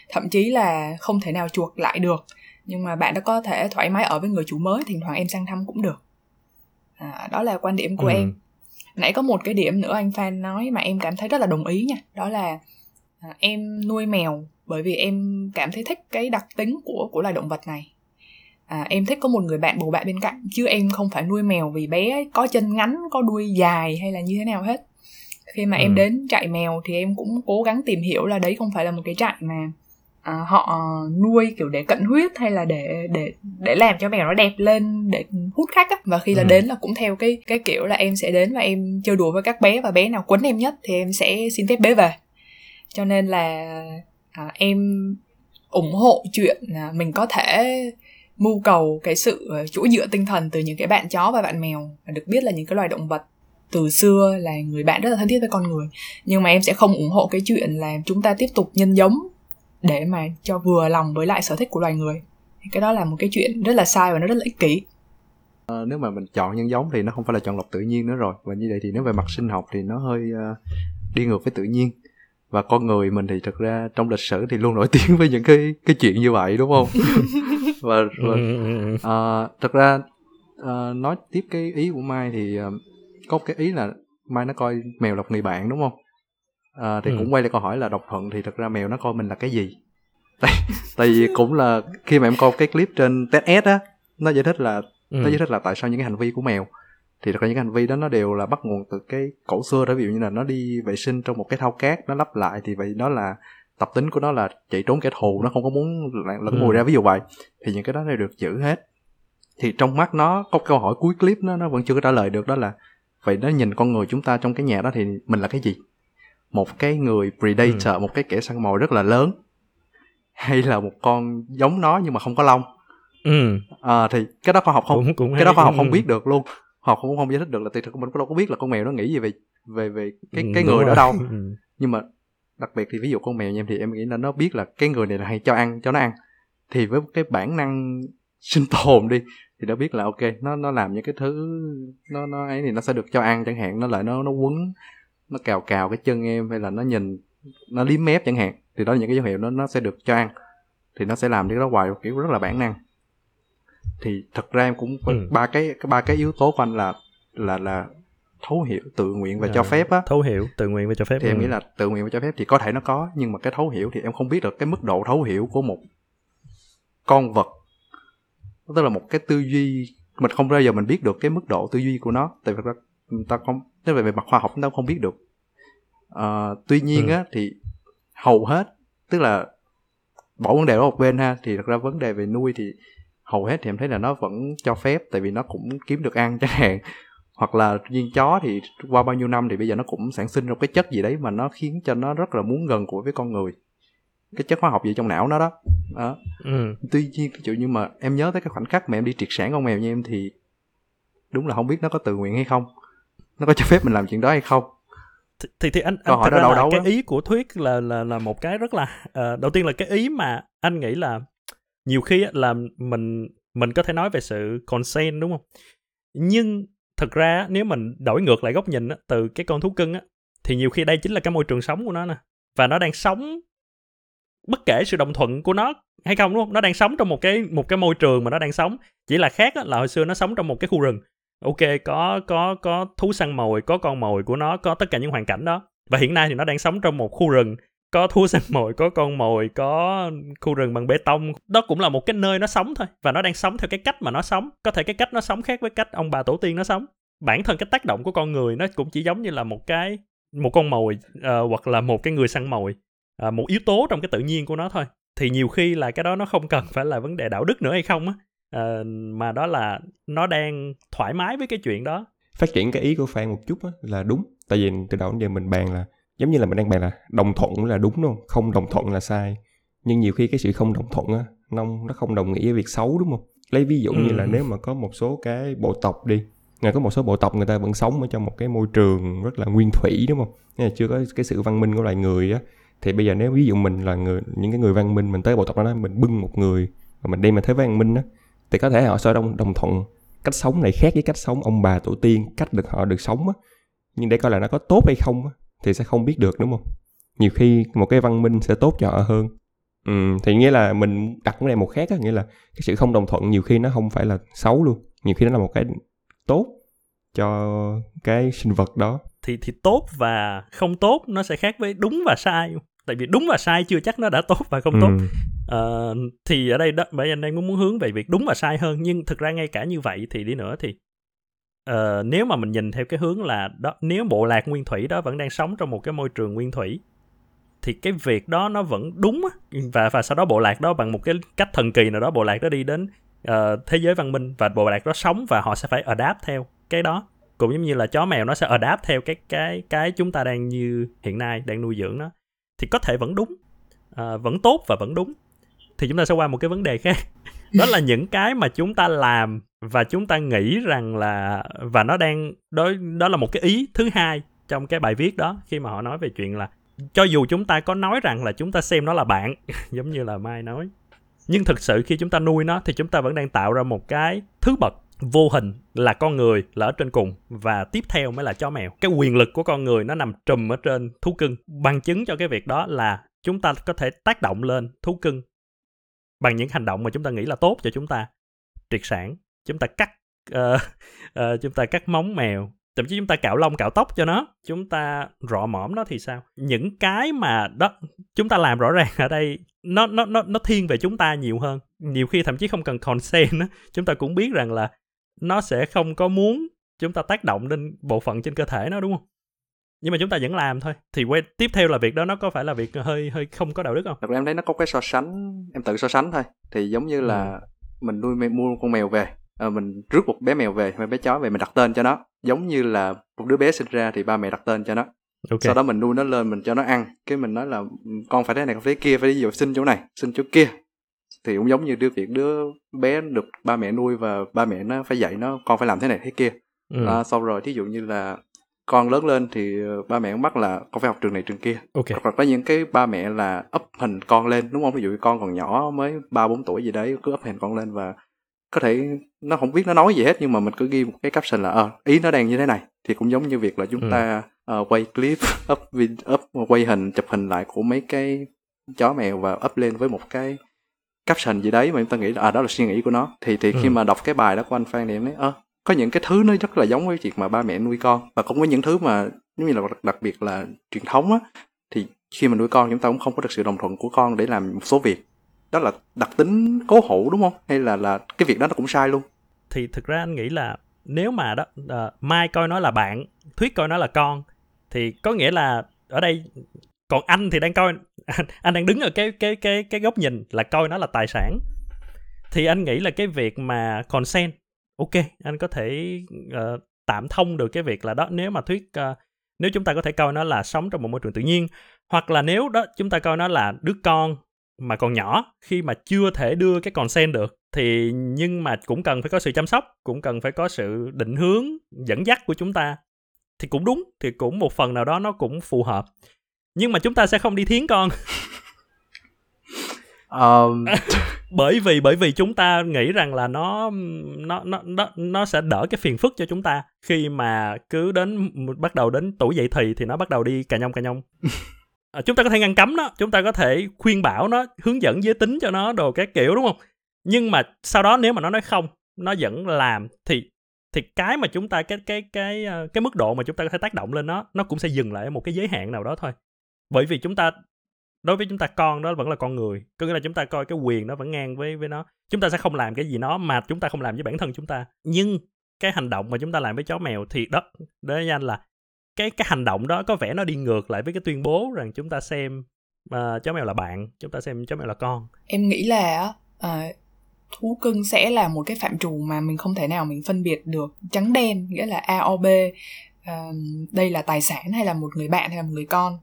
Thậm chí là không thể nào chuộc lại được, nhưng mà bạn đó có thể thoải mái ở với người chủ mới, thỉnh thoảng em sang thăm cũng được. Đó là quan điểm của em. Nãy có một cái điểm nữa anh Phan nói mà em cảm thấy rất là đồng ý nha. Đó là em nuôi mèo bởi vì em cảm thấy thích cái đặc tính của loài động vật này. Em thích có một người bạn bầu bạn bên cạnh, chứ em không phải nuôi mèo vì bé có chân ngắn, có đuôi dài hay là như thế nào hết. Khi mà em đến trại mèo thì em cũng cố gắng tìm hiểu là đấy không phải là một cái trại mà họ nuôi kiểu để cận huyết hay là để làm cho mèo nó đẹp lên để hút khách á. Và khi là đến là cũng theo cái kiểu là em sẽ đến và em chơi đùa với các bé, và bé nào quấn em nhất thì em sẽ xin phép bé về. Cho nên là em ủng hộ chuyện mình có thể mưu cầu cái sự chỗ dựa tinh thần từ những cái bạn chó và bạn mèo. Được biết là những cái loài động vật từ xưa là người bạn rất là thân thiết với con người. Nhưng mà em sẽ không ủng hộ cái chuyện là chúng ta tiếp tục nhân giống để mà cho vừa lòng với lại sở thích của loài người. Cái đó là một cái chuyện rất là sai và nó rất là ích kỷ. Nếu mà mình chọn nhân giống thì nó không phải là chọn lọc tự nhiên nữa rồi. Và như vậy thì nếu về mặt sinh học thì nó hơi đi ngược với tự nhiên. Và con người mình thì thật ra trong lịch sử thì luôn nổi tiếng với những cái chuyện như vậy, đúng không? Và thật ra nói tiếp cái ý của Mai thì có cái ý là Mai nó coi mèo là người bạn, đúng không? Thì cũng quay lại câu hỏi là độc thuận thì thật ra mèo nó coi mình là cái gì? Tại vì cũng là khi mà em coi cái clip trên TEDx á, nó giải thích là tại sao những cái hành vi của mèo thì tất cả những hành vi đó nó đều là bắt nguồn từ cái cổ xưa đó. Ví dụ như là nó đi vệ sinh trong một cái thau cát, nó lắp lại thì vậy đó là tập tính của nó là chạy trốn kẻ thù, nó không có muốn lẫn mùi ra, ví dụ vậy. Thì những cái đó đều được giữ hết. Thì trong mắt nó có câu hỏi cuối clip nó vẫn chưa có trả lời được, đó là vậy nó nhìn con người chúng ta trong cái nhà đó thì mình là cái gì? Một cái người predator, một cái kẻ săn mồi rất là lớn, hay là một con giống nó nhưng mà không có lông? Thì cái đó khoa học không không biết được luôn, họ cũng không giải thích được. Là tuyệt thực mình cũng đâu có biết là con mèo nó nghĩ gì về cái người đó đâu. Nhưng mà đặc biệt thì ví dụ con mèo em thì em nghĩ là nó biết là cái người này là hay cho ăn, cho nó ăn, thì với cái bản năng sinh tồn đi thì nó biết là ok, nó làm những cái thứ nó ấy thì nó sẽ được cho ăn chẳng hạn. Nó lại nó quấn, nó cào cái chân em, hay là nó nhìn, nó liếm mép chẳng hạn, thì đó là những cái dấu hiệu nó sẽ được cho ăn, thì nó sẽ làm cái đó hoài, kiểu rất là bản năng. Thì thật ra em cũng ba cái yếu tố của anh là thấu hiểu, tự nguyện và cho phép á. Thấu hiểu, tự nguyện và cho phép. Thì em nghĩ là tự nguyện và cho phép thì có thể nó có, nhưng mà cái thấu hiểu thì em không biết được cái mức độ thấu hiểu của một con vật, tức là một cái tư duy mình không bao giờ mình biết được cái mức độ tư duy của nó, tại vì ta không, tức là về mặt khoa học chúng ta không biết được. Tuy nhiên á thì hầu hết, tức là bỏ vấn đề đó một bên ha, thì thật ra vấn đề về nuôi thì hầu hết thì em thấy là nó vẫn cho phép, tại vì nó cũng kiếm được ăn chẳng hạn. Hoặc là riêng chó thì qua bao nhiêu năm thì bây giờ nó cũng sản sinh ra cái chất gì đấy mà nó khiến cho nó rất là muốn gần gũi với con người, cái chất hóa học gì trong não nó đó. Tuy nhiên ví dụ như mà em nhớ tới cái khoảnh khắc mà em đi triệt sản con mèo như em thì đúng là không biết nó có tự nguyện hay không, nó có cho phép mình làm chuyện đó hay không. Thì anh hỏi đó đâu cái ý của thuyết là một cái rất là đầu tiên là cái ý mà anh nghĩ là nhiều khi là mình có thể nói về sự consent, đúng không? Nhưng thật ra nếu mình đổi ngược lại góc nhìn từ cái con thú cưng thì nhiều khi đây chính là cái môi trường sống của nó nè, và nó đang sống bất kể sự đồng thuận của nó hay không, đúng không? Nó đang sống trong một cái môi trường mà nó đang sống, chỉ là khác là hồi xưa nó sống trong một cái khu rừng. Ok, có thú săn mồi, có con mồi của nó, có tất cả những hoàn cảnh đó. Và hiện nay thì nó đang sống trong một khu rừng có thú săn mồi, có con mồi, có khu rừng bằng bê tông. Đó cũng là một cái nơi nó sống thôi, và nó đang sống theo cái cách mà nó sống. Có thể cái cách nó sống khác với cách ông bà tổ tiên nó sống. Bản thân cái tác động của con người nó cũng chỉ giống như là một con mồi hoặc là một cái người săn mồi, một yếu tố trong cái tự nhiên của nó thôi. Thì nhiều khi là cái đó nó không cần phải là vấn đề đạo đức nữa hay không mà đó là nó đang thoải mái với cái chuyện đó. Phát triển cái ý của Phan một chút là đúng, tại vì từ đầu đến giờ mình bàn là giống như là mình đang bàn là đồng thuận là đúng, đúng không đồng thuận là sai. Nhưng nhiều khi cái sự không đồng thuận á, nó không đồng nghĩa với việc xấu, đúng không? Lấy ví dụ như là nếu mà có một số cái bộ tộc đi, có một số bộ tộc người ta vẫn sống ở trong một cái môi trường rất là nguyên thủy, đúng không? Nên là chưa có cái sự văn minh của loài người á. Thì bây giờ nếu ví dụ mình là những cái người văn minh, mình tới bộ tộc đó mình bưng một người và mình đem mà thế văn minh á, thì có thể họ sẽ đồng thuận cách sống này khác với cách sống ông bà tổ tiên, cách họ được sống á. Nhưng để coi là nó có tốt hay không á thì sẽ không biết được, đúng không? Nhiều khi một cái văn minh sẽ tốt cho họ hơn. Thì nghĩa là mình đặt cái này một khác á, nghĩa là cái sự không đồng thuận nhiều khi nó không phải là xấu luôn, nhiều khi nó là một cái tốt cho cái sinh vật đó. Thì tốt và không tốt nó sẽ khác với đúng và sai, tại vì đúng và sai chưa chắc nó đã tốt và không tốt. Thì ở đây đó, bởi anh đang muốn hướng về việc đúng và sai hơn. Nhưng thực ra ngay cả như vậy thì đi nữa thì nếu mà mình nhìn theo cái hướng là đó, nếu bộ lạc nguyên thủy đó vẫn đang sống trong một cái môi trường nguyên thủy thì cái việc đó nó vẫn đúng á. Và sau đó bộ lạc đó bằng một cái cách thần kỳ nào đó, bộ lạc đó đi đến thế giới văn minh và bộ lạc đó sống, và họ sẽ phải adapt theo cái đó. Cũng giống như là chó mèo nó sẽ adapt theo cái chúng ta đang như hiện nay đang nuôi dưỡng nó. Thì có thể vẫn đúng, vẫn tốt và vẫn đúng. Thì chúng ta sẽ qua một cái vấn đề khác. Đó là những cái mà chúng ta làm và chúng ta nghĩ rằng là, và nó đang đó là một cái ý thứ hai trong cái bài viết đó, khi mà họ nói về chuyện là cho dù chúng ta có nói rằng là chúng ta xem nó là bạn giống như là Mai nói, nhưng thực sự khi chúng ta nuôi nó thì chúng ta vẫn đang tạo ra một cái thứ bậc vô hình là con người là ở trên cùng, và tiếp theo mới là chó mèo. Cái quyền lực của con người nó nằm trùm ở trên thú cưng. Bằng chứng cho cái việc đó là chúng ta có thể tác động lên thú cưng bằng những hành động mà chúng ta nghĩ là tốt cho chúng ta. Triệt sản, chúng ta cắt chúng ta cắt móng mèo, thậm chí chúng ta cạo lông, cạo tóc cho nó, chúng ta rọ mõm nó thì sao? Những cái mà đó chúng ta làm rõ ràng ở đây nó thiên về chúng ta nhiều hơn. Nhiều khi thậm chí không cần consent, chúng ta cũng biết rằng là nó sẽ không có muốn chúng ta tác động đến bộ phận trên cơ thể nó, đúng không? Nhưng mà chúng ta vẫn làm thôi. Thì quay tiếp theo là việc đó nó có phải là việc hơi không có đạo đức không? Thật ra em thấy nó có cái so sánh, em tự so sánh thôi. Thì giống như là mình mua con mèo về, mình rước một bé mèo về, một bé chó về, mình đặt tên cho nó. Giống như là một đứa bé sinh ra thì ba mẹ đặt tên cho nó. Okay. Sau đó mình nuôi nó lên, mình cho nó ăn, cái mình nói là con phải thế này, con phải thế kia, phải ví dụ xin chỗ này, xin chỗ kia. Thì cũng giống như đứa bé được ba mẹ nuôi và ba mẹ nó phải dạy nó con phải làm thế này thế kia. Xong rồi thí dụ như là con lớn lên thì ba mẹ cũng bắt là con phải học trường này trường kia. Okay. Hoặc là có những cái ba mẹ là ấp hình con lên, đúng không? Ví dụ con còn nhỏ mới 3-4 tuổi gì đấy, cứ ấp hình con lên và có thể nó không biết nó nói gì hết, nhưng mà mình cứ ghi một cái caption là ý nó đang như thế này. Thì cũng giống như việc là chúng ta quay clip, quay hình, chụp hình lại của mấy cái chó mèo và up lên với một cái caption gì đấy mà chúng ta nghĩ là đó là suy nghĩ của nó. Thì khi mà đọc cái bài đó của anh Phan thì em nói có những cái thứ nó rất là giống với chuyện mà ba mẹ nuôi con, và cũng có những thứ mà giống như là đặc biệt là truyền thống á, thì khi mà nuôi con chúng ta cũng không có được sự đồng thuận của con để làm một số việc. Đó là đặc tính cố hữu, đúng không? Hay là cái việc đó nó cũng sai luôn. Thì thực ra anh nghĩ là nếu mà đó Mai coi nó là bạn, Thuyết coi nó là con, thì có nghĩa là ở đây còn anh thì đang coi anh đang đứng ở cái góc nhìn là coi nó là tài sản. Thì anh nghĩ là cái việc mà consent, ok, anh có thể tạm thông được cái việc là đó, nếu mà Thuyết nếu chúng ta có thể coi nó là sống trong một môi trường tự nhiên, hoặc là nếu đó chúng ta coi nó là đứa con mà còn nhỏ, khi mà chưa thể đưa cái consent được, thì nhưng mà cũng cần phải có sự chăm sóc, cũng cần phải có sự định hướng, dẫn dắt của chúng ta. Thì cũng đúng, thì cũng một phần nào đó nó cũng phù hợp. Nhưng mà chúng ta sẽ không đi thiến con. Bởi vì chúng ta nghĩ rằng là nó sẽ đỡ cái phiền phức cho chúng ta, khi mà cứ bắt đầu đến tuổi dậy thì nó bắt đầu đi cà nhông. Chúng ta có thể ngăn cấm nó, chúng ta có thể khuyên bảo nó, hướng dẫn giới tính cho nó đồ các kiểu, đúng không? Nhưng mà sau đó nếu mà nó nói không, nó vẫn làm, thì cái mà chúng ta cái mức độ mà chúng ta có thể tác động lên nó cũng sẽ dừng lại ở một cái giới hạn nào đó thôi. Bởi vì đối với chúng ta con đó vẫn là con người, có nghĩa là chúng ta coi cái quyền nó vẫn ngang với nó. Chúng ta sẽ không làm cái gì nó mà chúng ta không làm với bản thân chúng ta. Nhưng cái hành động mà chúng ta làm với chó mèo thì đó, đấy anh, là cái hành động đó có vẻ nó đi ngược lại với cái tuyên bố rằng chúng ta xem chó mèo là bạn, chúng ta xem chó mèo là con. Em nghĩ là thú cưng sẽ là một cái phạm trù mà mình không thể nào mình phân biệt được trắng đen, nghĩa là A o B, đây là tài sản hay là một người bạn hay là một người con.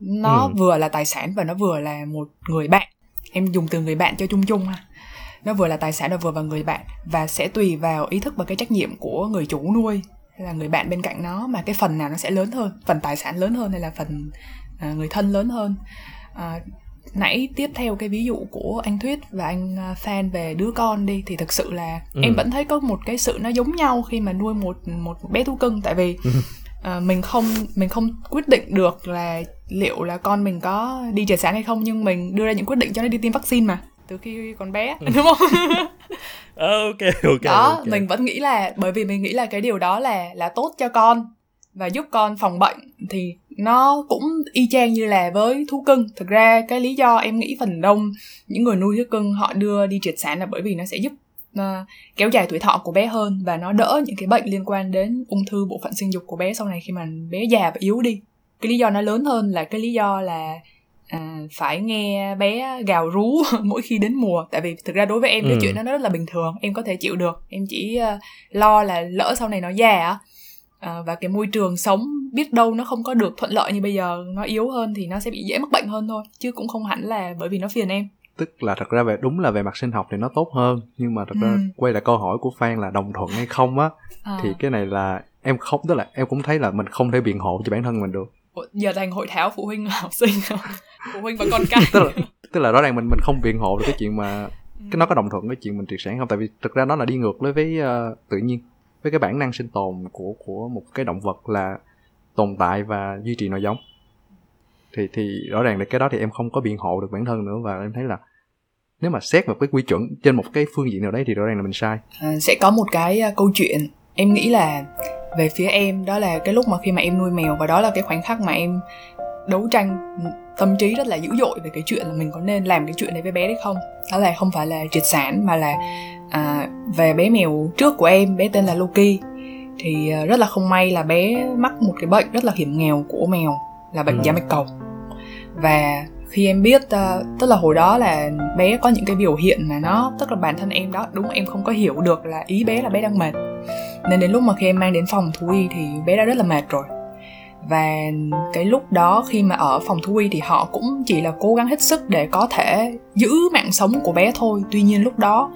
Nó vừa là tài sản và nó vừa là một người bạn. Em dùng từ người bạn cho chung ha. Nó vừa là tài sản, nó vừa là người bạn, và sẽ tùy vào ý thức và cái trách nhiệm của người chủ nuôi hay là người bạn bên cạnh nó mà cái phần nào nó sẽ lớn hơn, phần tài sản lớn hơn hay là phần người thân lớn hơn. Nãy tiếp theo cái ví dụ của anh Thuyết và anh Phan về đứa con đi, thì thực sự là em vẫn thấy có một cái sự nó giống nhau khi mà nuôi một bé thú cưng. Tại vì mình không quyết định được là liệu là con mình có đi chợ sáng hay không, nhưng mình đưa ra những quyết định cho nó đi tiêm vaccine mà từ khi còn bé, đúng không? Ok. Đó, mình vẫn nghĩ là, bởi vì mình nghĩ là cái điều đó là tốt cho con và giúp con phòng bệnh, thì nó cũng y chang như là với thú cưng. Thực ra cái lý do em nghĩ phần đông những người nuôi thú cưng họ đưa đi triệt sản là bởi vì nó sẽ giúp kéo dài tuổi thọ của bé hơn, và nó đỡ những cái bệnh liên quan đến ung thư bộ phận sinh dục của bé sau này khi mà bé già và yếu đi. Cái lý do nó lớn hơn là cái lý do là phải nghe bé gào rú mỗi khi đến mùa. Tại vì thực ra đối với em cái chuyện đó nó rất là bình thường, em có thể chịu được. Em chỉ lo là lỡ sau này nó già và cái môi trường sống biết đâu nó không có được thuận lợi như bây giờ, nó yếu hơn thì nó sẽ bị dễ mắc bệnh hơn thôi, chứ cũng không hẳn là bởi vì nó phiền em. Tức là thật ra đúng là về mặt sinh học thì nó tốt hơn, nhưng mà thật ra quay lại câu hỏi của Phan là đồng thuận hay không á, thì cái này là em không, tức là em cũng thấy là mình không thể biện hộ cho bản thân mình được. Giờ thành hội thảo phụ huynh và học sinh, phụ huynh và con cái. tức là rõ ràng mình không biện hộ được cái chuyện mà nó có đồng thuận với chuyện mình triệt sản không, tại vì thực ra nó là đi ngược với tự nhiên, với cái bản năng sinh tồn của một cái động vật là tồn tại và duy trì nòi giống. Thì rõ ràng là cái đó thì em không có biện hộ được bản thân nữa, và em thấy là nếu mà xét vào cái quy chuẩn trên một cái phương diện nào đấy thì rõ ràng là mình sai. Sẽ có một cái câu chuyện em nghĩ là về phía em, đó là cái lúc mà khi mà em nuôi mèo, và đó là cái khoảnh khắc mà em đấu tranh tâm trí rất là dữ dội về cái chuyện là mình có nên làm cái chuyện này với bé đấy không. Đó là không phải là triệt sản mà là về bé mèo trước của em, bé tên là Loki, thì rất là không may là bé mắc một cái bệnh rất là hiểm nghèo của mèo, là bệnh da mạch cầu. Và khi em biết, tức là hồi đó là bé có những cái biểu hiện mà nó, tức là bản thân em đó, đúng em không có hiểu được là ý bé là bé đang mệt. Nên đến lúc mà khi em mang đến phòng thú y thì bé đã rất là mệt rồi. Và cái lúc đó khi mà ở phòng thú y thì họ cũng chỉ là cố gắng hết sức để có thể giữ mạng sống của bé thôi. Tuy nhiên lúc đó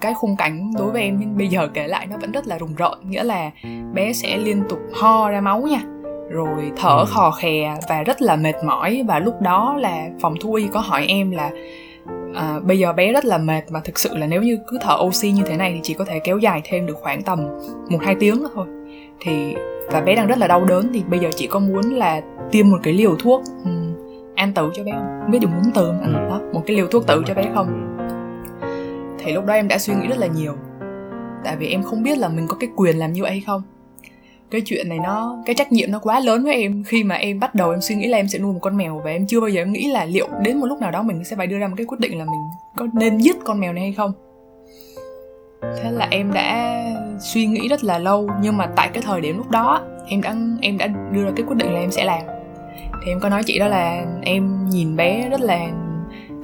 cái khung cảnh đối với em nhưng bây giờ kể lại nó vẫn rất là rùng rợn. Nghĩa là bé sẽ liên tục ho ra máu nha, rồi thở khò khè và rất là mệt mỏi. Và lúc đó là phòng thú y có hỏi em là bây giờ bé rất là mệt và thực sự là nếu như cứ thở oxy như thế này thì chỉ có thể kéo dài thêm được khoảng tầm 1-2 tiếng nữa thôi. Thì và bé đang rất là đau đớn, thì bây giờ chị có muốn là tiêm một cái liều thuốc an tử cho bé không? Không biết dùng uống từ đó, một cái liều thuốc tử cho bé không? Thì lúc đó em đã suy nghĩ rất là nhiều, tại vì em không biết là mình có cái quyền làm như vậy hay không. Cái chuyện này nó, cái trách nhiệm nó quá lớn với em. Khi mà em bắt đầu em suy nghĩ là em sẽ nuôi một con mèo, và em chưa bao giờ em nghĩ là liệu đến một lúc nào đó mình sẽ phải đưa ra một cái quyết định là mình có nên giết con mèo này hay không. Thế là em đã suy nghĩ rất là lâu, nhưng mà tại cái thời điểm lúc đó em đã đưa ra cái quyết định là em sẽ làm. Thì em có nói chị đó là em nhìn bé rất là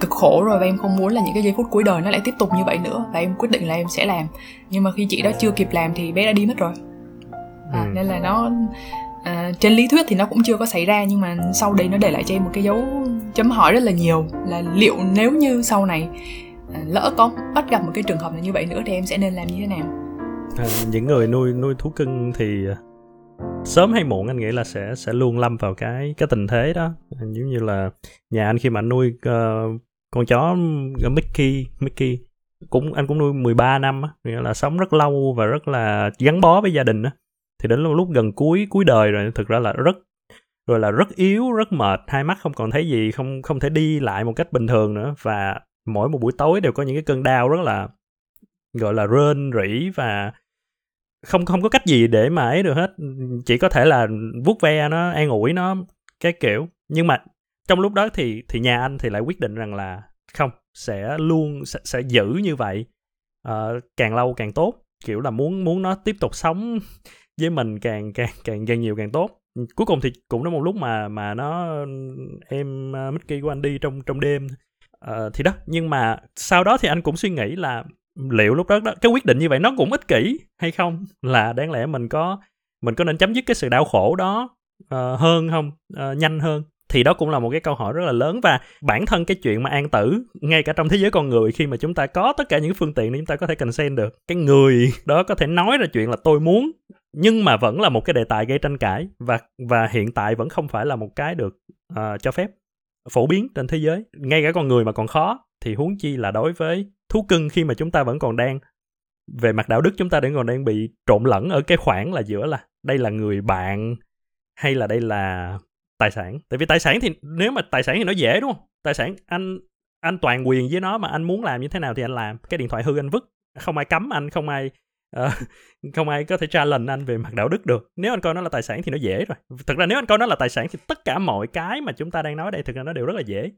cực khổ rồi, và em không muốn là những cái giây phút cuối đời nó lại tiếp tục như vậy nữa, và em quyết định là em sẽ làm. Nhưng mà khi chị đó chưa kịp làm thì bé đã đi mất rồi. Nên là nó trên lý thuyết thì nó cũng chưa có xảy ra, nhưng mà sau đấy nó để lại cho em một cái dấu chấm hỏi rất là nhiều, là liệu nếu như sau này lỡ có bắt gặp một cái trường hợp như vậy nữa thì em sẽ nên làm như thế nào. Những người nuôi thú cưng thì sớm hay muộn anh nghĩ là sẽ luôn lâm vào cái tình thế đó. Giống như là nhà anh khi mà anh nuôi con chó Mickey anh cũng nuôi 13 năm, nghĩa là sống rất lâu và rất là gắn bó với gia đình đó. Thì đến lúc gần cuối đời rồi, thực ra là rất yếu, rất mệt, hai mắt không còn thấy gì, không thể đi lại một cách bình thường nữa, và mỗi một buổi tối đều có những cái cơn đau rất là gọi là rên rỉ, và không có cách gì để mà ấy được hết, chỉ có thể là vuốt ve nó, an ủi nó cái kiểu. Nhưng mà trong lúc đó thì nhà anh thì lại quyết định rằng là không, sẽ giữ như vậy càng lâu càng tốt, kiểu là muốn nó tiếp tục sống với mình càng nhiều càng tốt. Cuối cùng thì cũng đến một lúc mà em Mickey của anh đi trong đêm thì đó. Nhưng mà sau đó thì anh cũng suy nghĩ là liệu lúc đó cái quyết định như vậy nó cũng ích kỷ hay không, là đáng lẽ mình có nên chấm dứt cái sự đau khổ đó hơn không, nhanh hơn. Thì đó cũng là một cái câu hỏi rất là lớn. Và bản thân cái chuyện mà an tử, ngay cả trong thế giới con người, khi mà chúng ta có tất cả những phương tiện để chúng ta có thể consent được, cái người đó có thể nói ra chuyện là tôi muốn, nhưng mà vẫn là một cái đề tài gây tranh cãi, và hiện tại vẫn không phải là một cái được cho phép phổ biến trên thế giới. Ngay cả con người mà còn khó thì huống chi là đối với thú cưng, khi mà chúng ta vẫn còn đang về mặt đạo đức chúng ta vẫn còn đang bị trộn lẫn ở cái khoảng là giữa là đây là người bạn hay là đây là tài sản. Tại vì tài sản thì nếu mà tài sản thì nó dễ đúng không? Tài sản anh toàn quyền với nó, mà anh muốn làm như thế nào thì anh làm. Cái điện thoại hư anh vứt, không ai cấm anh, không ai có thể challenge anh về mặt đạo đức được. Nếu anh coi nó là tài sản thì nó dễ rồi. Thực ra nếu anh coi nó là tài sản thì tất cả mọi cái mà chúng ta đang nói đây thực ra nó đều rất là dễ.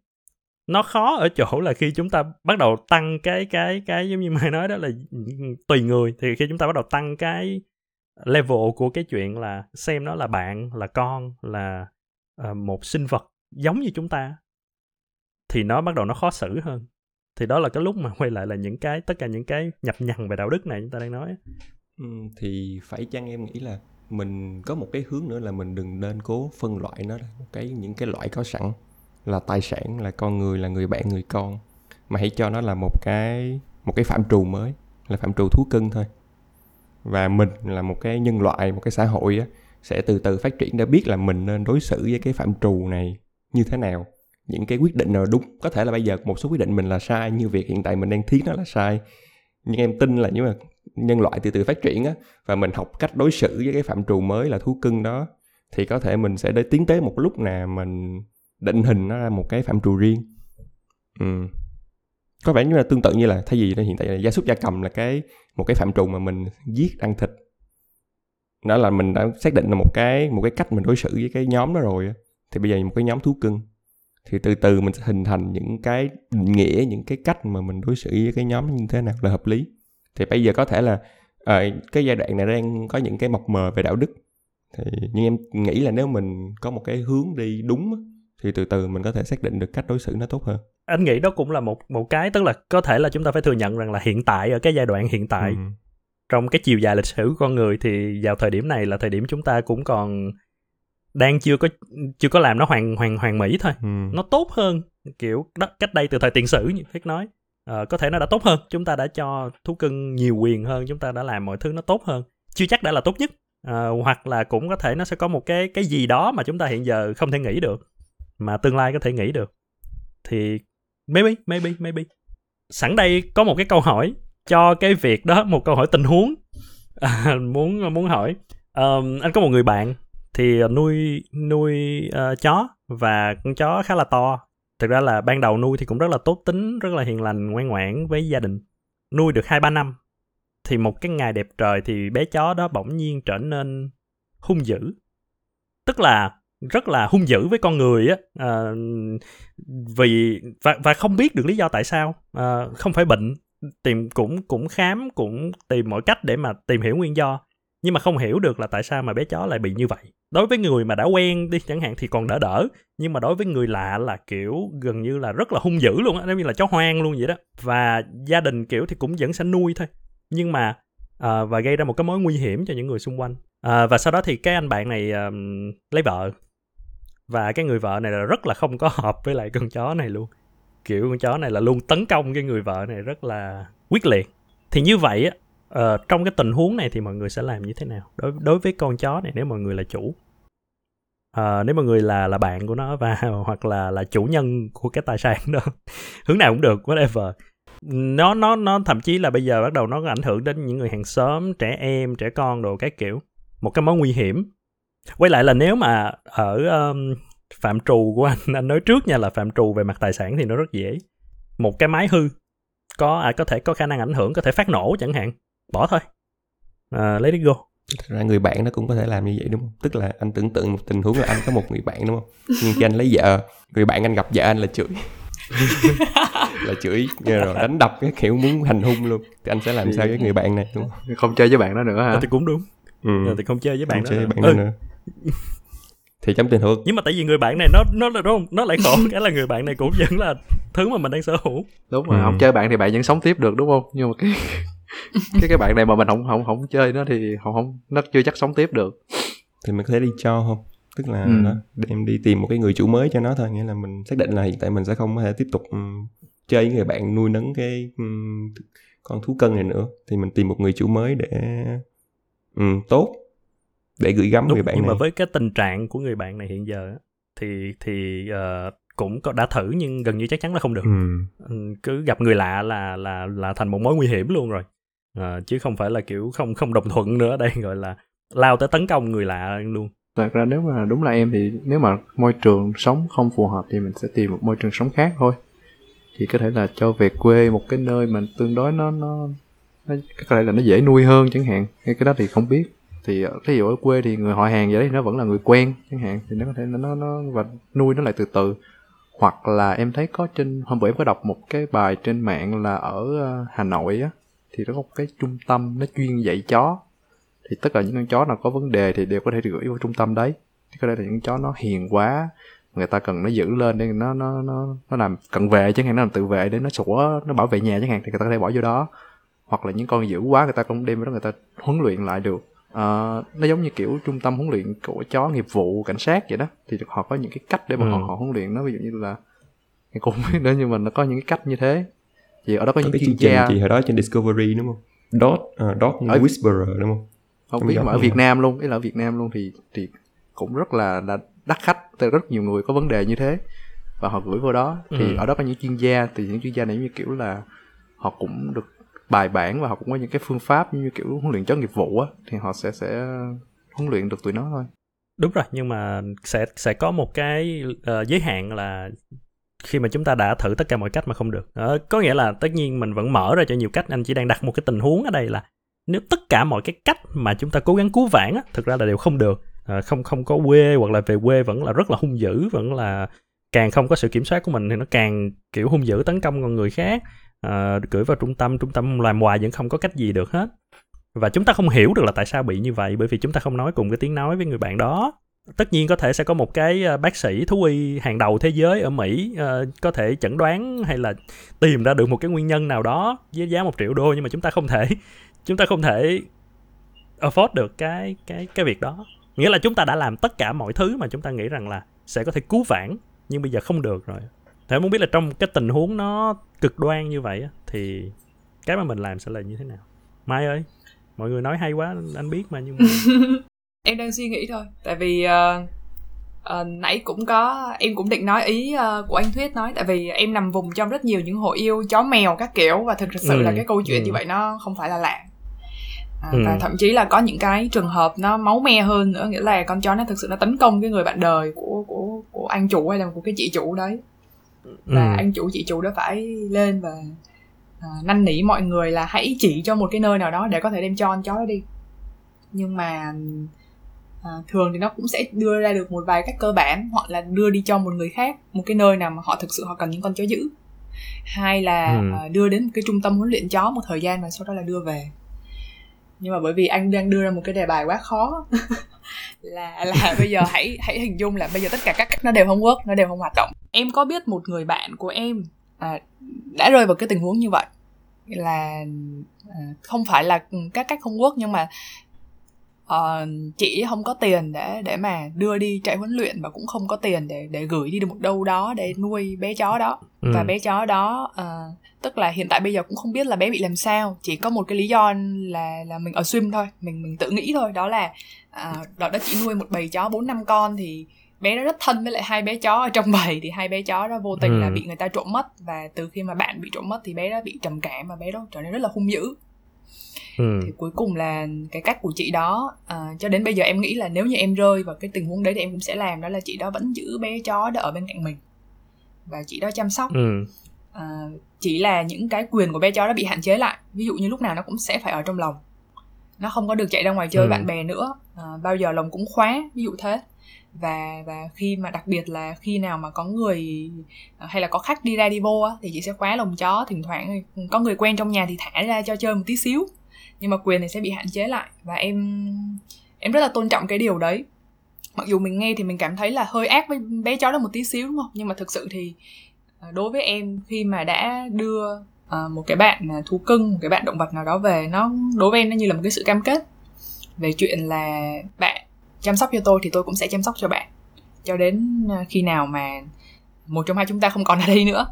Nó khó ở chỗ là khi chúng ta bắt đầu tăng cái giống như mày nói đó là tùy người, thì khi chúng ta bắt đầu tăng cái level của cái chuyện là xem nó là bạn, là con, là một sinh vật giống như chúng ta, thì nó bắt đầu nó khó xử hơn. Thì đó là cái lúc mà quay lại là những cái tất cả những cái nhập nhằng về đạo đức này chúng ta đang nói. Thì phải chăng em nghĩ là mình có một cái hướng nữa là mình đừng nên cố phân loại nó ra những cái loại có sẵn là tài sản, là con người, là người bạn, người con, mà hãy cho nó là một cái phạm trù mới, là phạm trù thú cưng thôi. Và mình là một cái nhân loại, một cái xã hội á, sẽ từ từ phát triển để biết là mình nên đối xử với cái phạm trù này như thế nào. Những cái quyết định nào đúng, có thể là bây giờ một số quyết định mình là sai, như việc hiện tại mình đang thiết nó là sai, nhưng em tin là nếu mà nhân loại từ từ phát triển á, và mình học cách đối xử với cái phạm trù mới là thú cưng đó, thì có thể mình sẽ để tiến tới một lúc nào mình định hình nó ra một cái phạm trù riêng. Có vẻ như là tương tự như là thay vì hiện tại là gia súc gia cầm là một cái phạm trù mà mình giết ăn thịt, đó là mình đã xác định là một cái cách mình đối xử với cái nhóm đó rồi, thì bây giờ một cái nhóm thú cưng thì từ từ mình sẽ hình thành những cái định nghĩa, những cái cách mà mình đối xử với cái nhóm như thế nào là hợp lý. Thì bây giờ có thể là ở cái giai đoạn này đang có những cái mập mờ về đạo đức. Thì nhưng em nghĩ là nếu mình có một cái hướng đi đúng thì từ từ mình có thể xác định được cách đối xử nó tốt hơn. Anh nghĩ đó cũng là một cái, tức là có thể là chúng ta phải thừa nhận rằng là hiện tại, ở cái giai đoạn hiện tại, trong cái chiều dài lịch sử của con người, thì vào thời điểm này là thời điểm chúng ta cũng còn đang chưa có làm nó hoàn mỹ thôi. Nó tốt hơn kiểu đó, cách đây từ thời tiền sử như Thiết nói, có thể nó đã tốt hơn, chúng ta đã cho thú cưng nhiều quyền hơn, chúng ta đã làm mọi thứ nó tốt hơn, chưa chắc đã là tốt nhất, hoặc là cũng có thể nó sẽ có một cái gì đó mà chúng ta hiện giờ không thể nghĩ được mà tương lai có thể nghĩ được. Thì maybe sẵn đây có một cái câu hỏi cho cái việc đó, một câu hỏi tình huống. Muốn hỏi, anh có một người bạn thì nuôi chó, và con chó khá là to. Thực ra là ban đầu nuôi thì cũng rất là tốt tính, rất là hiền lành, ngoan ngoãn với gia đình. Nuôi được 2-3 năm thì một cái ngày đẹp trời thì bé chó đó bỗng nhiên trở nên hung dữ. Tức là rất là hung dữ với con người á, vì không biết được lý do tại sao, không phải bệnh, cũng khám, cũng tìm mọi cách để mà tìm hiểu nguyên do, nhưng mà không hiểu được là tại sao mà bé chó lại bị như vậy. Đối với người mà đã quen đi chẳng hạn thì còn đỡ, nhưng mà đối với người lạ là kiểu gần như là rất là hung dữ luôn á, giống như là chó hoang luôn vậy đó. Và gia đình kiểu thì cũng vẫn sẽ nuôi thôi, nhưng mà và gây ra một cái mối nguy hiểm cho những người xung quanh. Và sau đó thì cái anh bạn này lấy vợ, và cái người vợ này là rất là không có hợp với lại con chó này luôn. Kiểu con chó này là luôn tấn công cái người vợ này rất là quyết liệt. Thì như vậy á, trong cái tình huống này thì mọi người sẽ làm như thế nào đối với con chó này, nếu mọi người là chủ, nếu mọi người là bạn của nó, và hoặc là chủ nhân của cái tài sản đó. Hướng nào cũng được, whatever. Nó thậm chí là bây giờ bắt đầu nó ảnh hưởng đến những người hàng xóm, trẻ em, trẻ con đồ cái kiểu, một cái mối nguy hiểm. Quay lại là nếu mà ở phạm trù của anh nói trước nha, là phạm trù về mặt tài sản thì nó rất dễ. Một cái máy hư có thể có khả năng ảnh hưởng, có thể phát nổ chẳng hạn, bỏ thôi, let it go. Thật ra người bạn nó cũng có thể làm như vậy đúng không? Tức là anh tưởng tượng một tình huống là anh có một người bạn đúng không? Nhưng khi anh lấy vợ, người bạn anh gặp vợ anh là chửi là chửi rồi đánh đập cái kiểu muốn hành hung luôn, thì anh sẽ làm sao với người bạn này đúng không? Không chơi với bạn đó nữa hả? Thì cũng đúng. Thì không chơi với bạn nữa. Thì trong tình huống, nhưng mà tại vì người bạn này nó là đúng không, nó lại khổ cái là người bạn này cũng vẫn là thứ mà mình đang sở hữu, đúng rồi. Không chơi bạn thì bạn vẫn sống tiếp được đúng không, nhưng mà cái bạn này mà mình không chơi nó thì không nó chưa chắc sống tiếp được. Thì mình có thể đi cho không, tức là em đi tìm một cái người chủ mới cho nó thôi. Nghĩa là mình xác định là hiện tại mình sẽ không có thể tiếp tục chơi với người bạn nuôi nấng cái con thú cưng này nữa, thì mình tìm một người chủ mới để tốt để gửi gắm đúng, người bạn nhưng này. Nhưng mà với cái tình trạng của người bạn này hiện giờ thì cũng có đã thử nhưng gần như chắc chắn là không được. Cứ gặp người lạ là thành một mối nguy hiểm luôn rồi, chứ không phải là kiểu không đồng thuận nữa. Đây gọi là lao tới tấn công người lạ luôn. Thật ra nếu mà đúng là em thì nếu mà môi trường sống không phù hợp thì mình sẽ tìm một môi trường sống khác thôi. Thì có thể là cho về quê, một cái nơi mà tương đối nó có thể là nó dễ nuôi hơn chẳng hạn. Cái đó thì không biết. Thì ví dụ ở quê thì người họ hàng vậy đấy, nó vẫn là người quen chẳng hạn, thì nó có thể nó và nuôi nó lại từ từ. Hoặc là em thấy có trên, hôm bữa em có đọc một cái bài trên mạng là ở Hà Nội á, thì nó có một cái trung tâm nó chuyên dạy chó. Thì tất cả những con chó nào có vấn đề thì đều có thể được gửi vào trung tâm đấy. Thì có thể là những chó nó hiền quá, người ta cần nó giữ lên để nó làm cận vệ chẳng hạn, nó làm tự vệ để nó sủa, nó bảo vệ nhà chẳng hạn, thì người ta có thể bỏ vô đó. Hoặc là những con dữ quá người ta không đem vào đó, người ta huấn luyện lại được. Nó giống như kiểu trung tâm huấn luyện của chó nghiệp vụ cảnh sát vậy đó, thì họ có những cái cách để mà họ huấn luyện nó, ví dụ như là cũng nữa, nhưng mà nó có những cái cách như thế. Thì ở đó có những cái chuyên gia thì hồi đó trên Discovery đúng không? Dog Whisperer đúng không? Không biết, mà ở Việt Nam luôn, ý là ở Việt Nam luôn thì cũng rất là đắt khách, rất nhiều người có vấn đề như thế và họ gửi vô đó. Thì ở đó có những chuyên gia, thì những chuyên gia này như kiểu là họ cũng được bài bản và họ cũng có những cái phương pháp như kiểu huấn luyện chó nghiệp vụ á, thì họ sẽ huấn luyện được tụi nó thôi. Đúng rồi, nhưng mà sẽ có một cái giới hạn là khi mà chúng ta đã thử tất cả mọi cách mà không được. Có nghĩa là tất nhiên mình vẫn mở ra cho nhiều cách, anh chỉ đang đặt một cái tình huống ở đây là nếu tất cả mọi cái cách mà chúng ta cố gắng cứu vãn á, thực ra là đều không được. Không có quê, hoặc là về quê vẫn là rất là hung dữ, vẫn là càng không có sự kiểm soát của mình thì nó càng kiểu hung dữ tấn công con người khác. Gửi vào trung tâm làm hoài vẫn không có cách gì được hết. Và chúng ta không hiểu được là tại sao bị như vậy, bởi vì chúng ta không nói cùng cái tiếng nói với người bạn đó. Tất nhiên có thể sẽ có một cái bác sĩ thú y hàng đầu thế giới ở Mỹ có thể chẩn đoán hay là tìm ra được một cái nguyên nhân nào đó với giá $1 triệu, nhưng mà chúng ta không thể afford được cái việc đó. Nghĩa là chúng ta đã làm tất cả mọi thứ mà chúng ta nghĩ rằng là sẽ có thể cứu vãn, nhưng bây giờ không được rồi. Thế muốn biết là trong cái tình huống nó cực đoan như vậy thì cái mà mình làm sẽ là như thế nào? Mai ơi, mọi người nói hay quá, anh biết mà, nhưng mà... Em đang suy nghĩ thôi. Tại vì nãy cũng có, em cũng định nói ý của anh Thuyết nói. Tại vì em nằm vùng trong rất nhiều những hội yêu chó mèo các kiểu. Và thực sự là cái câu chuyện như vậy nó không phải là lạ. Và thậm chí là có những cái trường hợp nó máu me hơn nữa. Nghĩa là con chó nó thực sự nó tấn công cái người bạn đời của anh chủ hay là của cái chị chủ đấy. Và anh chủ chị chủ đã phải lên và năn nỉ mọi người là hãy chỉ cho một cái nơi nào đó để có thể đem cho con chó đó đi. Nhưng mà thường thì nó cũng sẽ đưa ra được một vài cách cơ bản, hoặc là đưa đi cho một người khác, một cái nơi nào mà họ thực sự họ cần những con chó giữ, hay là đưa đến một cái trung tâm huấn luyện chó một thời gian và sau đó là đưa về. Nhưng mà bởi vì anh đang đưa ra một cái đề bài quá khó là bây giờ hãy hình dung là bây giờ tất cả các cách nó đều không work, nó đều không hoạt động. Em có biết một người bạn của em đã rơi vào cái tình huống như vậy, là không phải là các cách không work, nhưng mà chị không có tiền để mà đưa đi trại huấn luyện, và cũng không có tiền để gửi đi được một đâu đó để nuôi bé chó đó. Và bé chó đó tức là hiện tại bây giờ cũng không biết là bé bị làm sao, chỉ có một cái lý do là mình assume thôi, mình tự nghĩ thôi, đó là đó đã chỉ nuôi một bầy chó 4-5 con thì bé nó rất thân với lại hai bé chó ở trong bầy, thì hai bé chó đó vô tình là bị người ta trộm mất, và từ khi mà bạn bị trộm mất thì bé đó bị trầm cảm và bé đó trở nên rất là hung dữ. Thì cuối cùng là cái cách của chị đó cho đến bây giờ em nghĩ là nếu như em rơi vào cái tình huống đấy thì em cũng sẽ làm, đó là chị đó vẫn giữ bé chó đó ở bên cạnh mình và chị đó chăm sóc. Chỉ là những cái quyền của bé chó đó bị hạn chế lại, ví dụ như lúc nào nó cũng sẽ phải ở trong lồng, nó không có được chạy ra ngoài chơi bạn bè nữa, bao giờ lồng cũng khóa, ví dụ thế. Và khi mà đặc biệt là khi nào mà có người hay là có khách đi ra đi vô thì chị sẽ khóa lồng chó, thỉnh thoảng có người quen trong nhà thì thả ra cho chơi một tí xíu, nhưng mà quyền này sẽ bị hạn chế lại. Và em rất là tôn trọng cái điều đấy, mặc dù mình nghe thì mình cảm thấy là hơi ác với bé chó đó một tí xíu, đúng không? Nhưng mà thực sự thì đối với em, khi mà đã đưa một cái bạn thú cưng, một cái bạn động vật nào đó về, nó đối với em nó như là một cái sự cam kết về chuyện là bạn chăm sóc cho tôi thì tôi cũng sẽ chăm sóc cho bạn, cho đến khi nào mà một trong hai chúng ta không còn ở đây nữa.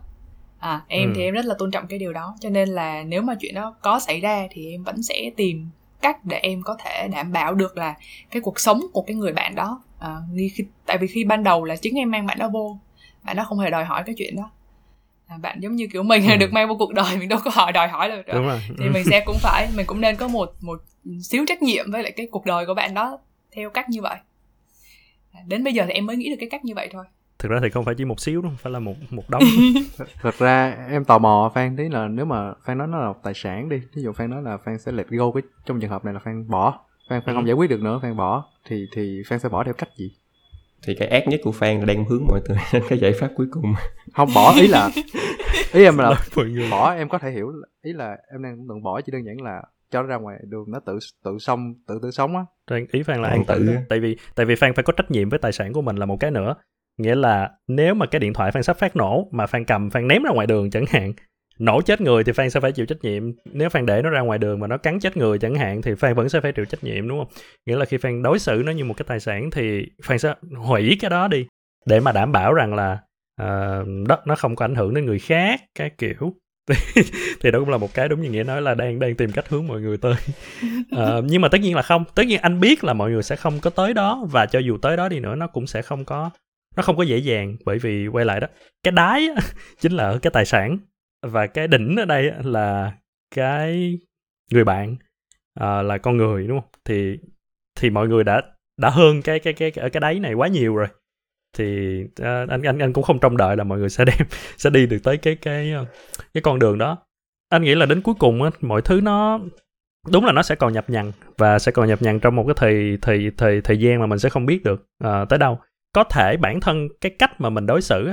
Thì em rất là tôn trọng cái điều đó, cho nên là nếu mà chuyện đó có xảy ra thì em vẫn sẽ tìm cách để em có thể đảm bảo được là cái cuộc sống của cái người bạn đó. Tại vì khi ban đầu là chính em mang bạn đó vô, bạn đó không hề đòi hỏi cái chuyện đó. Bạn giống như kiểu mình được mang vô cuộc đời, mình đâu có đòi hỏi được đó. Đúng rồi. Thì mình cũng nên có một xíu trách nhiệm với lại cái cuộc đời của bạn đó theo cách như vậy. Đến bây giờ thì em mới nghĩ được cái cách như vậy thôi. Thực ra thì không phải chỉ một xíu đâu, phải là một đống. Thật ra em tò mò Phan tí là nếu mà Phan nói nó là tài sản đi, ví dụ Phan nói là Phan sẽ let go, cái trong trường hợp này là Phan bỏ, Phan không giải quyết được nữa, Phan bỏ thì Phan sẽ bỏ theo cách gì? Thì cái ác nhất của Phan là đang hướng mọi người đến cái giải pháp cuối cùng. Không bỏ, ý em là bỏ, em có thể hiểu, ý là em đang tưởng bỏ chỉ đơn giản là cho nó ra ngoài đường nó tự sống á. Ý Phan là an tự, tại vì Phan phải có trách nhiệm với tài sản của mình là một cái nữa. Nghĩa là nếu mà cái điện thoại Phan sắp phát nổ mà Phan cầm, Phan ném ra ngoài đường chẳng hạn, nổ chết người thì Phan sẽ phải chịu trách nhiệm. Nếu Phan để nó ra ngoài đường mà nó cắn chết người chẳng hạn thì Phan vẫn sẽ phải chịu trách nhiệm, đúng không? Nghĩa là khi Phan đối xử nó như một cái tài sản thì Phan sẽ hủy cái đó đi để mà đảm bảo rằng là nó không có ảnh hưởng đến người khác cái kiểu. Thì đó cũng là một cái đúng như Nghĩa nói là đang tìm cách hướng mọi người tới. Nhưng mà tất nhiên là không. Tất nhiên anh biết là mọi người sẽ không có tới đó, và cho dù tới đó đi nữa nó cũng sẽ không có, nó không có dễ dàng, bởi vì quay lại đó, cái đáy chính là cái tài sản và cái đỉnh ở đây là cái người bạn, là con người, đúng không? Thì mọi người đã hơn cái ở cái đáy này quá nhiều rồi, thì anh cũng không trông đợi là mọi người sẽ đi được tới cái con đường đó. Anh nghĩ là đến cuối cùng mọi thứ nó đúng là nó sẽ còn nhập nhằng trong một cái thời gian mà mình sẽ không biết được tới đâu. Có thể bản thân cái cách mà mình đối xử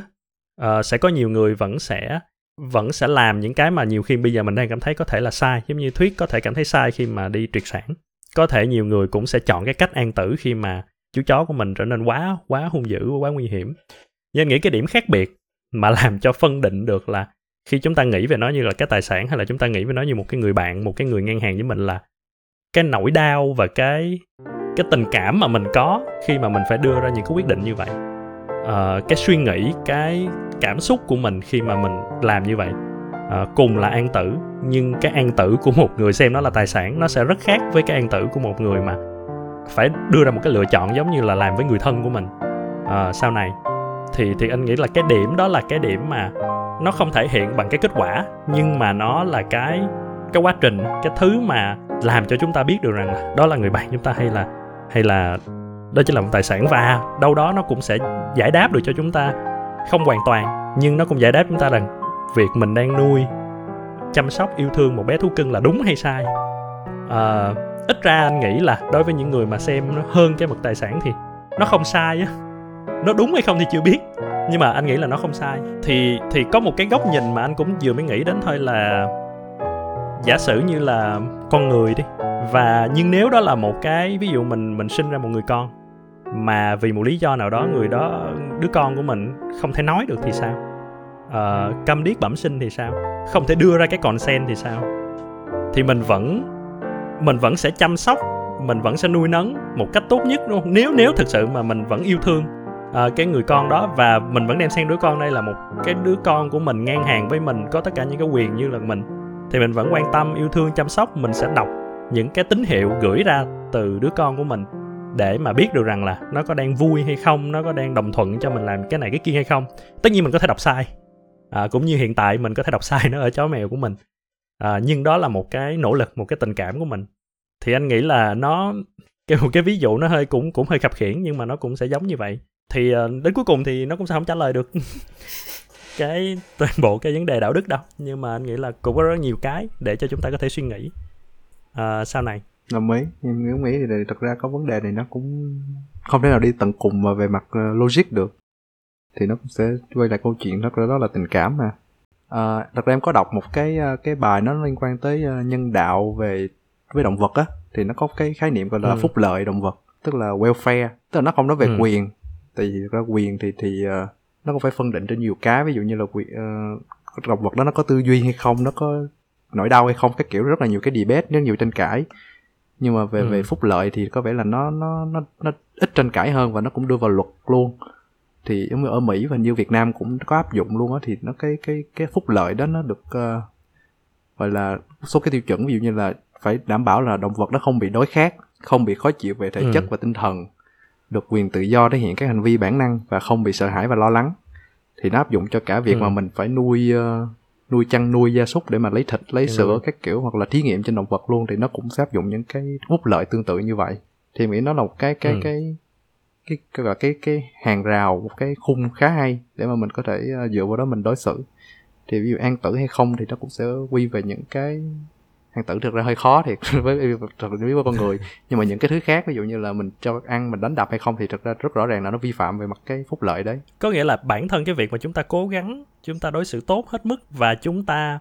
sẽ có nhiều người vẫn sẽ vẫn sẽ làm những cái mà nhiều khi bây giờ mình đang cảm thấy có thể là sai. Giống như Thuyết có thể cảm thấy sai khi mà đi triệt sản. Có thể nhiều người cũng sẽ chọn cái cách an tử khi mà chú chó của mình trở nên quá hung dữ, quá nguy hiểm. Nhưng anh nghĩ cái điểm khác biệt mà làm cho phân định được là khi chúng ta nghĩ về nó như là cái tài sản, hay là chúng ta nghĩ về nó như một cái người bạn, một cái người ngang hàng với mình, là cái nỗi đau và cái tình cảm mà mình có khi mà mình phải đưa ra những cái quyết định như vậy. Cái suy nghĩ, cái cảm xúc của mình khi mà mình làm như vậy, cùng là an tử, nhưng cái an tử của một người xem nó là tài sản nó sẽ rất khác với cái an tử của một người mà phải đưa ra một cái lựa chọn giống như là làm với người thân của mình sau này. Thì anh nghĩ là cái điểm đó là cái điểm mà nó không thể hiện bằng cái kết quả, nhưng mà nó là cái quá trình, cái thứ mà làm cho chúng ta biết được rằng là đó là người bạn chúng ta, hay là đó chỉ là một tài sản. Và đâu đó nó cũng sẽ giải đáp được cho chúng ta, không hoàn toàn, nhưng nó cũng giải đáp chúng ta rằng việc mình đang nuôi, chăm sóc, yêu thương một bé thú cưng là đúng hay sai. Ít ra anh nghĩ là đối với những người mà xem nó hơn cái mực tài sản thì nó không sai á. Nó đúng hay không thì chưa biết, nhưng mà anh nghĩ là nó không sai. Thì có một cái góc nhìn mà anh cũng vừa mới nghĩ đến thôi, là giả sử như là con người đi, và nhưng nếu đó là một cái ví dụ mình sinh ra một người con mà vì một lý do nào đó người đó, đứa con của mình không thể nói được thì sao? Câm điếc bẩm sinh thì sao? Không thể đưa ra cái consent thì sao? Thì mình vẫn sẽ chăm sóc, mình vẫn sẽ nuôi nấng một cách tốt nhất, đúng không? Nếu thực sự mà mình vẫn yêu thương cái người con đó, và mình vẫn đem sang đứa con đây là một cái đứa con của mình, ngang hàng với mình, có tất cả những cái quyền như là mình, thì mình vẫn quan tâm, yêu thương, chăm sóc. Mình sẽ đọc những cái tín hiệu gửi ra từ đứa con của mình để mà biết được rằng là nó có đang vui hay không, nó có đang đồng thuận cho mình làm cái này cái kia hay không. Tất nhiên mình có thể đọc sai, cũng như hiện tại mình có thể đọc sai nó ở chó mèo của mình, nhưng đó là một cái nỗ lực, một cái tình cảm của mình. Thì anh nghĩ là nó cái ví dụ nó hơi cũng hơi khập khiễng, nhưng mà nó cũng sẽ giống như vậy. Thì đến cuối cùng thì nó cũng sẽ không trả lời được cái toàn bộ cái vấn đề đạo đức đâu, nhưng mà anh nghĩ là cũng có rất nhiều cái để cho chúng ta có thể suy nghĩ sau này. Đồng ý, em đồng ý. Thì thật ra có vấn đề này nó cũng không thể nào đi tận cùng mà về mặt logic được, thì nó cũng sẽ quay lại câu chuyện đó là tình cảm mà. Thật ra em có đọc một cái bài nó liên quan tới nhân đạo về với động vật á, thì nó có cái khái niệm gọi là phúc lợi động vật, tức là welfare, tức là nó không nói về quyền. Tại vì thực ra quyền thì nó cũng phải phân định trên nhiều cái, ví dụ như là động vật đó nó có tư duy hay không, nó có nỗi đau hay không, cái kiểu rất là nhiều cái debate, rất nhiều tranh cãi. Nhưng mà về phúc lợi thì có vẻ là nó ít tranh cãi hơn, và nó cũng đưa vào luật luôn. Thì ở Mỹ và như Việt Nam cũng có áp dụng luôn á, thì nó cái phúc lợi đó nó được gọi là số cái tiêu chuẩn, ví dụ như là phải đảm bảo là động vật nó không bị đói khát, không bị khó chịu về thể chất và tinh thần, được quyền tự do thể hiện các hành vi bản năng và không bị sợ hãi và lo lắng. Thì nó áp dụng cho cả việc mà mình phải nuôi chăn nuôi gia súc để mà lấy thịt, lấy sữa các kiểu, hoặc là thí nghiệm trên động vật luôn, thì nó cũng sẽ áp dụng những cái phúc lợi tương tự như vậy. Thì em nghĩ nó là một cái hàng rào, một cái khung khá hay để mà mình có thể dựa vào đó mình đối xử. Thì ví dụ an tử hay không thì nó cũng sẽ quy về những cái an tử, thực ra hơi khó thiệt với con người, nhưng mà những cái thứ khác ví dụ như là mình cho ăn, mình đánh đập hay không, thì thực ra rất rõ ràng là nó vi phạm về mặt cái phúc lợi đấy. Có nghĩa là bản thân cái việc mà chúng ta cố gắng, chúng ta đối xử tốt hết mức và chúng ta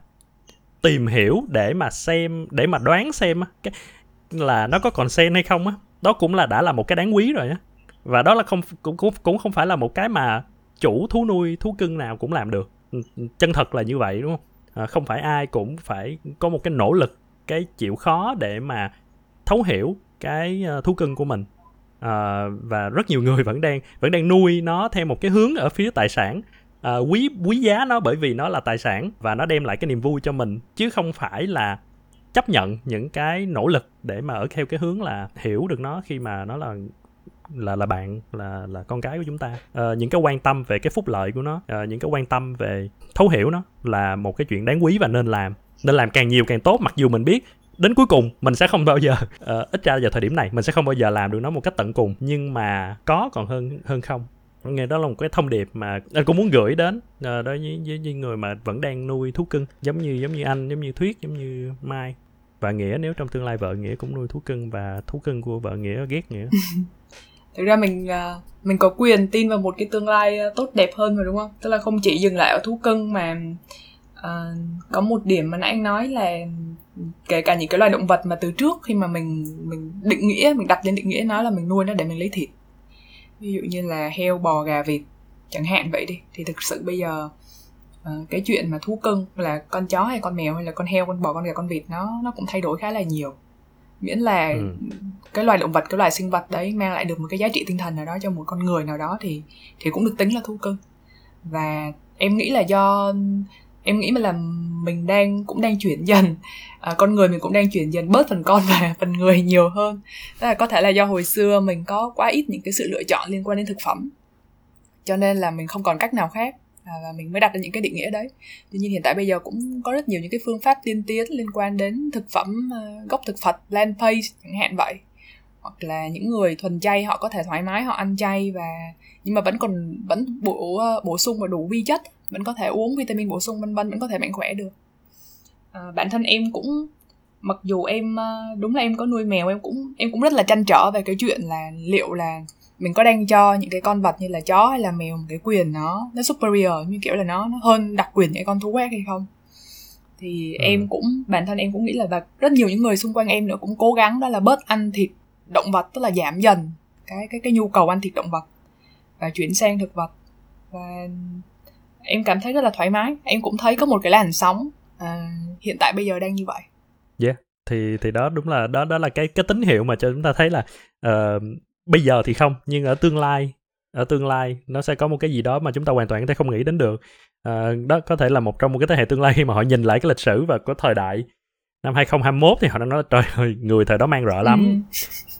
tìm hiểu để mà xem, để mà đoán xem cái, là nó có consent hay không á, đó cũng là đã là một cái đáng quý rồi á. Và đó là không cũng không phải là một cái mà chủ thú nuôi thú cưng nào cũng làm được. Chân thật là như vậy, đúng không? Không phải ai cũng phải có một cái nỗ lực, cái chịu khó để mà thấu hiểu cái thú cưng của mình, và rất nhiều người vẫn đang nuôi nó theo một cái hướng ở phía tài sản, quý giá nó bởi vì nó là tài sản và nó đem lại cái niềm vui cho mình, chứ không phải là chấp nhận những cái nỗ lực để mà ở theo cái hướng là hiểu được nó khi mà nó là bạn, là con cái của chúng ta. Những cái quan tâm về cái phúc lợi của nó, những cái quan tâm về thấu hiểu nó là một cái chuyện đáng quý và nên làm càng nhiều càng tốt, mặc dù mình biết đến cuối cùng mình sẽ không bao giờ, ít ra vào thời điểm này mình sẽ không bao giờ làm được nó một cách tận cùng, nhưng mà có còn hơn không. Nghe đó là một cái thông điệp mà anh cũng muốn gửi đến đối với người mà vẫn đang nuôi thú cưng, giống như anh, giống như Thuyết, giống như Mai và Nghĩa. Nếu trong tương lai vợ Nghĩa cũng nuôi thú cưng và thú cưng của vợ Nghĩa ghét Nghĩa Thực ra mình có quyền tin vào một cái tương lai tốt đẹp hơn rồi, đúng không? Tức là không chỉ dừng lại ở thú cưng mà Có một điểm mà nãy anh nói là kể cả những cái loài động vật mà từ trước khi mà mình định nghĩa, mình đặt lên định nghĩa nó là mình nuôi nó để mình lấy thịt, ví dụ như là heo, bò, gà, vịt chẳng hạn vậy đi, thì thực sự bây giờ cái chuyện mà thú cưng là con chó hay con mèo hay là con heo, con bò, con gà, con vịt nó cũng thay đổi khá là nhiều, miễn là cái loài động vật, cái loài sinh vật đấy mang lại được một cái giá trị tinh thần nào đó cho một con người nào đó thì cũng được tính là thú cưng. Và em nghĩ là mình cũng đang chuyển dần, con người mình cũng đang chuyển dần bớt phần con và phần người nhiều hơn. Tức là có thể là do hồi xưa mình có quá ít những cái sự lựa chọn liên quan đến thực phẩm, cho nên là mình không còn cách nào khác và mình mới đặt ra những cái định nghĩa đấy. Tuy nhiên hiện tại bây giờ cũng có rất nhiều những cái phương pháp tiên tiến liên quan đến thực phẩm gốc thực vật, plant-based chẳng hạn vậy, hoặc là những người thuần chay họ có thể thoải mái họ ăn chay nhưng mà vẫn bổ sung và đủ vi chất, vẫn có thể uống vitamin bổ sung vân vân, vẫn có thể mạnh khỏe được. Bản thân em cũng, mặc dù em đúng là em có nuôi mèo, em cũng rất là trăn trở về cái chuyện là liệu là mình có đang cho những cái con vật như là chó hay là mèo một cái quyền nó superior, như kiểu là nó hơn đặc quyền những con thú khác hay không. Thì bản thân em cũng nghĩ là, và rất nhiều những người xung quanh em nữa cũng cố gắng đó là bớt ăn thịt động vật, tức là giảm dần cái nhu cầu ăn thịt động vật và chuyển sang thực vật. Và em cảm thấy rất là thoải mái, em cũng thấy có một cái làn sóng hiện tại bây giờ đang như vậy. Yeah, thì đó đúng là đó là cái tín hiệu mà cho chúng ta thấy là bây giờ thì không, nhưng ở tương lai nó sẽ có một cái gì đó mà chúng ta hoàn toàn có thể không nghĩ đến được. Đó có thể là trong một cái thế hệ tương lai khi mà họ nhìn lại cái lịch sử và cái thời đại năm 2021 thì họ đang nói trời ơi, người thời đó man rợ lắm,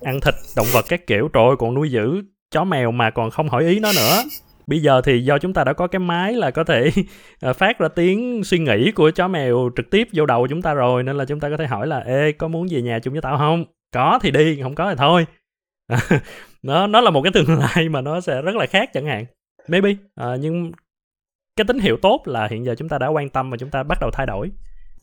ăn thịt động vật các kiểu, trời ơi, còn nuôi giữ chó mèo mà còn không hỏi ý nó nữa. Bây giờ thì do chúng ta đã có cái máy là có thể phát ra tiếng suy nghĩ của chó mèo trực tiếp vô đầu chúng ta rồi, nên là chúng ta có thể hỏi là ê, có muốn về nhà chung với tao không? Có thì đi, không có thì thôi. Nó là một cái tương lai mà nó sẽ rất là khác chẳng hạn. Maybe. Nhưng cái tín hiệu tốt là hiện giờ chúng ta đã quan tâm và chúng ta bắt đầu thay đổi.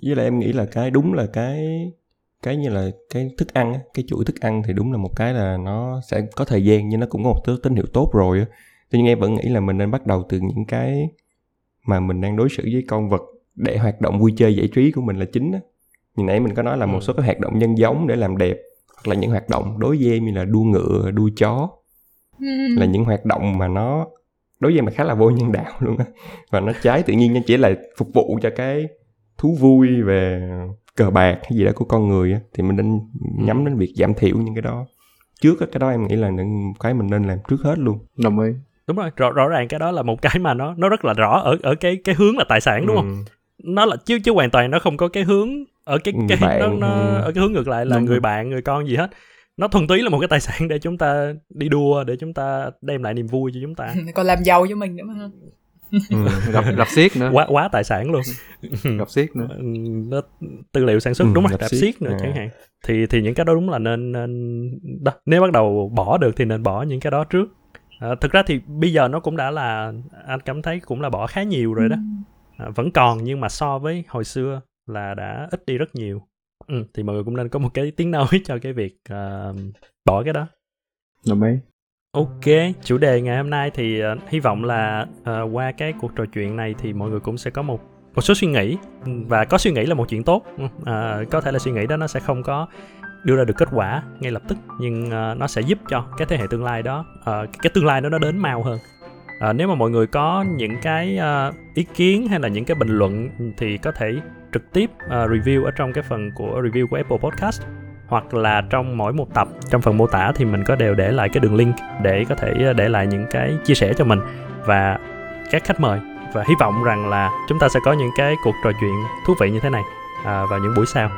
Với lại em nghĩ là cái đúng là cái như là cái thức ăn, cái chuỗi thức ăn thì đúng là một cái là nó sẽ có thời gian, nhưng nó cũng có một tín hiệu tốt rồi. Tuy nhiên em vẫn nghĩ là mình nên bắt đầu từ những cái mà mình đang đối xử với con vật để hoạt động vui chơi giải trí của mình là chính. Như nãy mình có nói là một số cái hoạt động nhân giống để làm đẹp, hoặc là những hoạt động đối với em như là đua ngựa, đua chó, là những hoạt động mà nó đối với em là khá là vô nhân đạo luôn á, và nó trái tự nhiên, nó chỉ là phục vụ cho cái thú vui về cờ bạc hay gì đó của con người á. Thì mình nên nhắm đến việc giảm thiểu những cái đó trước á. Cái đó em nghĩ là những cái mình nên làm trước hết luôn. Đồng ý. Đúng rồi, rõ ràng cái đó là một cái mà nó rất là rõ ở cái hướng là tài sản, đúng không? Nó là chứ hoàn toàn nó không có cái hướng ở cái bạn, nó ở cái hướng ngược lại là người bạn, người con gì hết. Nó thuần túy là một cái tài sản để chúng ta đi đua, để chúng ta đem lại niềm vui cho chúng ta. Còn làm giàu cho mình nữa mà. Gặp siết nữa. Quá tài sản luôn. Gặp siết nữa. Nó tư liệu sản xuất, đúng rồi, gặp siết nữa chẳng hạn. Thì những cái đó đúng là nên đó, nếu bắt đầu bỏ được thì nên bỏ những cái đó trước. Thực ra thì bây giờ nó cũng đã là, anh cảm thấy cũng là bỏ khá nhiều rồi đó. Vẫn còn, nhưng mà so với hồi xưa là đã ít đi rất nhiều. Thì mọi người cũng nên có một cái tiếng nói cho cái việc bỏ cái đó. Đồng ý. Ok, chủ đề ngày hôm nay thì hy vọng là qua cái cuộc trò chuyện này thì mọi người cũng sẽ có một số suy nghĩ, và có suy nghĩ là một chuyện tốt. Có thể là suy nghĩ đó nó sẽ không có đưa ra được kết quả ngay lập tức, nhưng nó sẽ giúp cho cái thế hệ tương lai đó, cái tương lai đó nó đến mau hơn. Nếu mà mọi người có những cái ý kiến hay là những cái bình luận thì có thể trực tiếp review ở trong cái phần của review của Apple Podcast, hoặc là trong mỗi một tập, trong phần mô tả thì mình có đều để lại cái đường link để có thể để lại những cái chia sẻ cho mình và các khách mời. Và hy vọng rằng là chúng ta sẽ có những cái cuộc trò chuyện thú vị như thế này vào những buổi sau.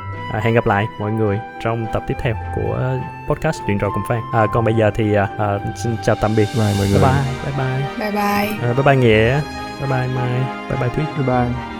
Hẹn gặp lại mọi người trong tập tiếp theo của podcast Chuyện Trò Cùng Phan. Còn bây giờ thì xin chào tạm biệt. Bye mọi người. Bye bye. Bye bye. Bye bye Nghĩa. Bye bye Mai. Bye bye Thúy. Bye bye.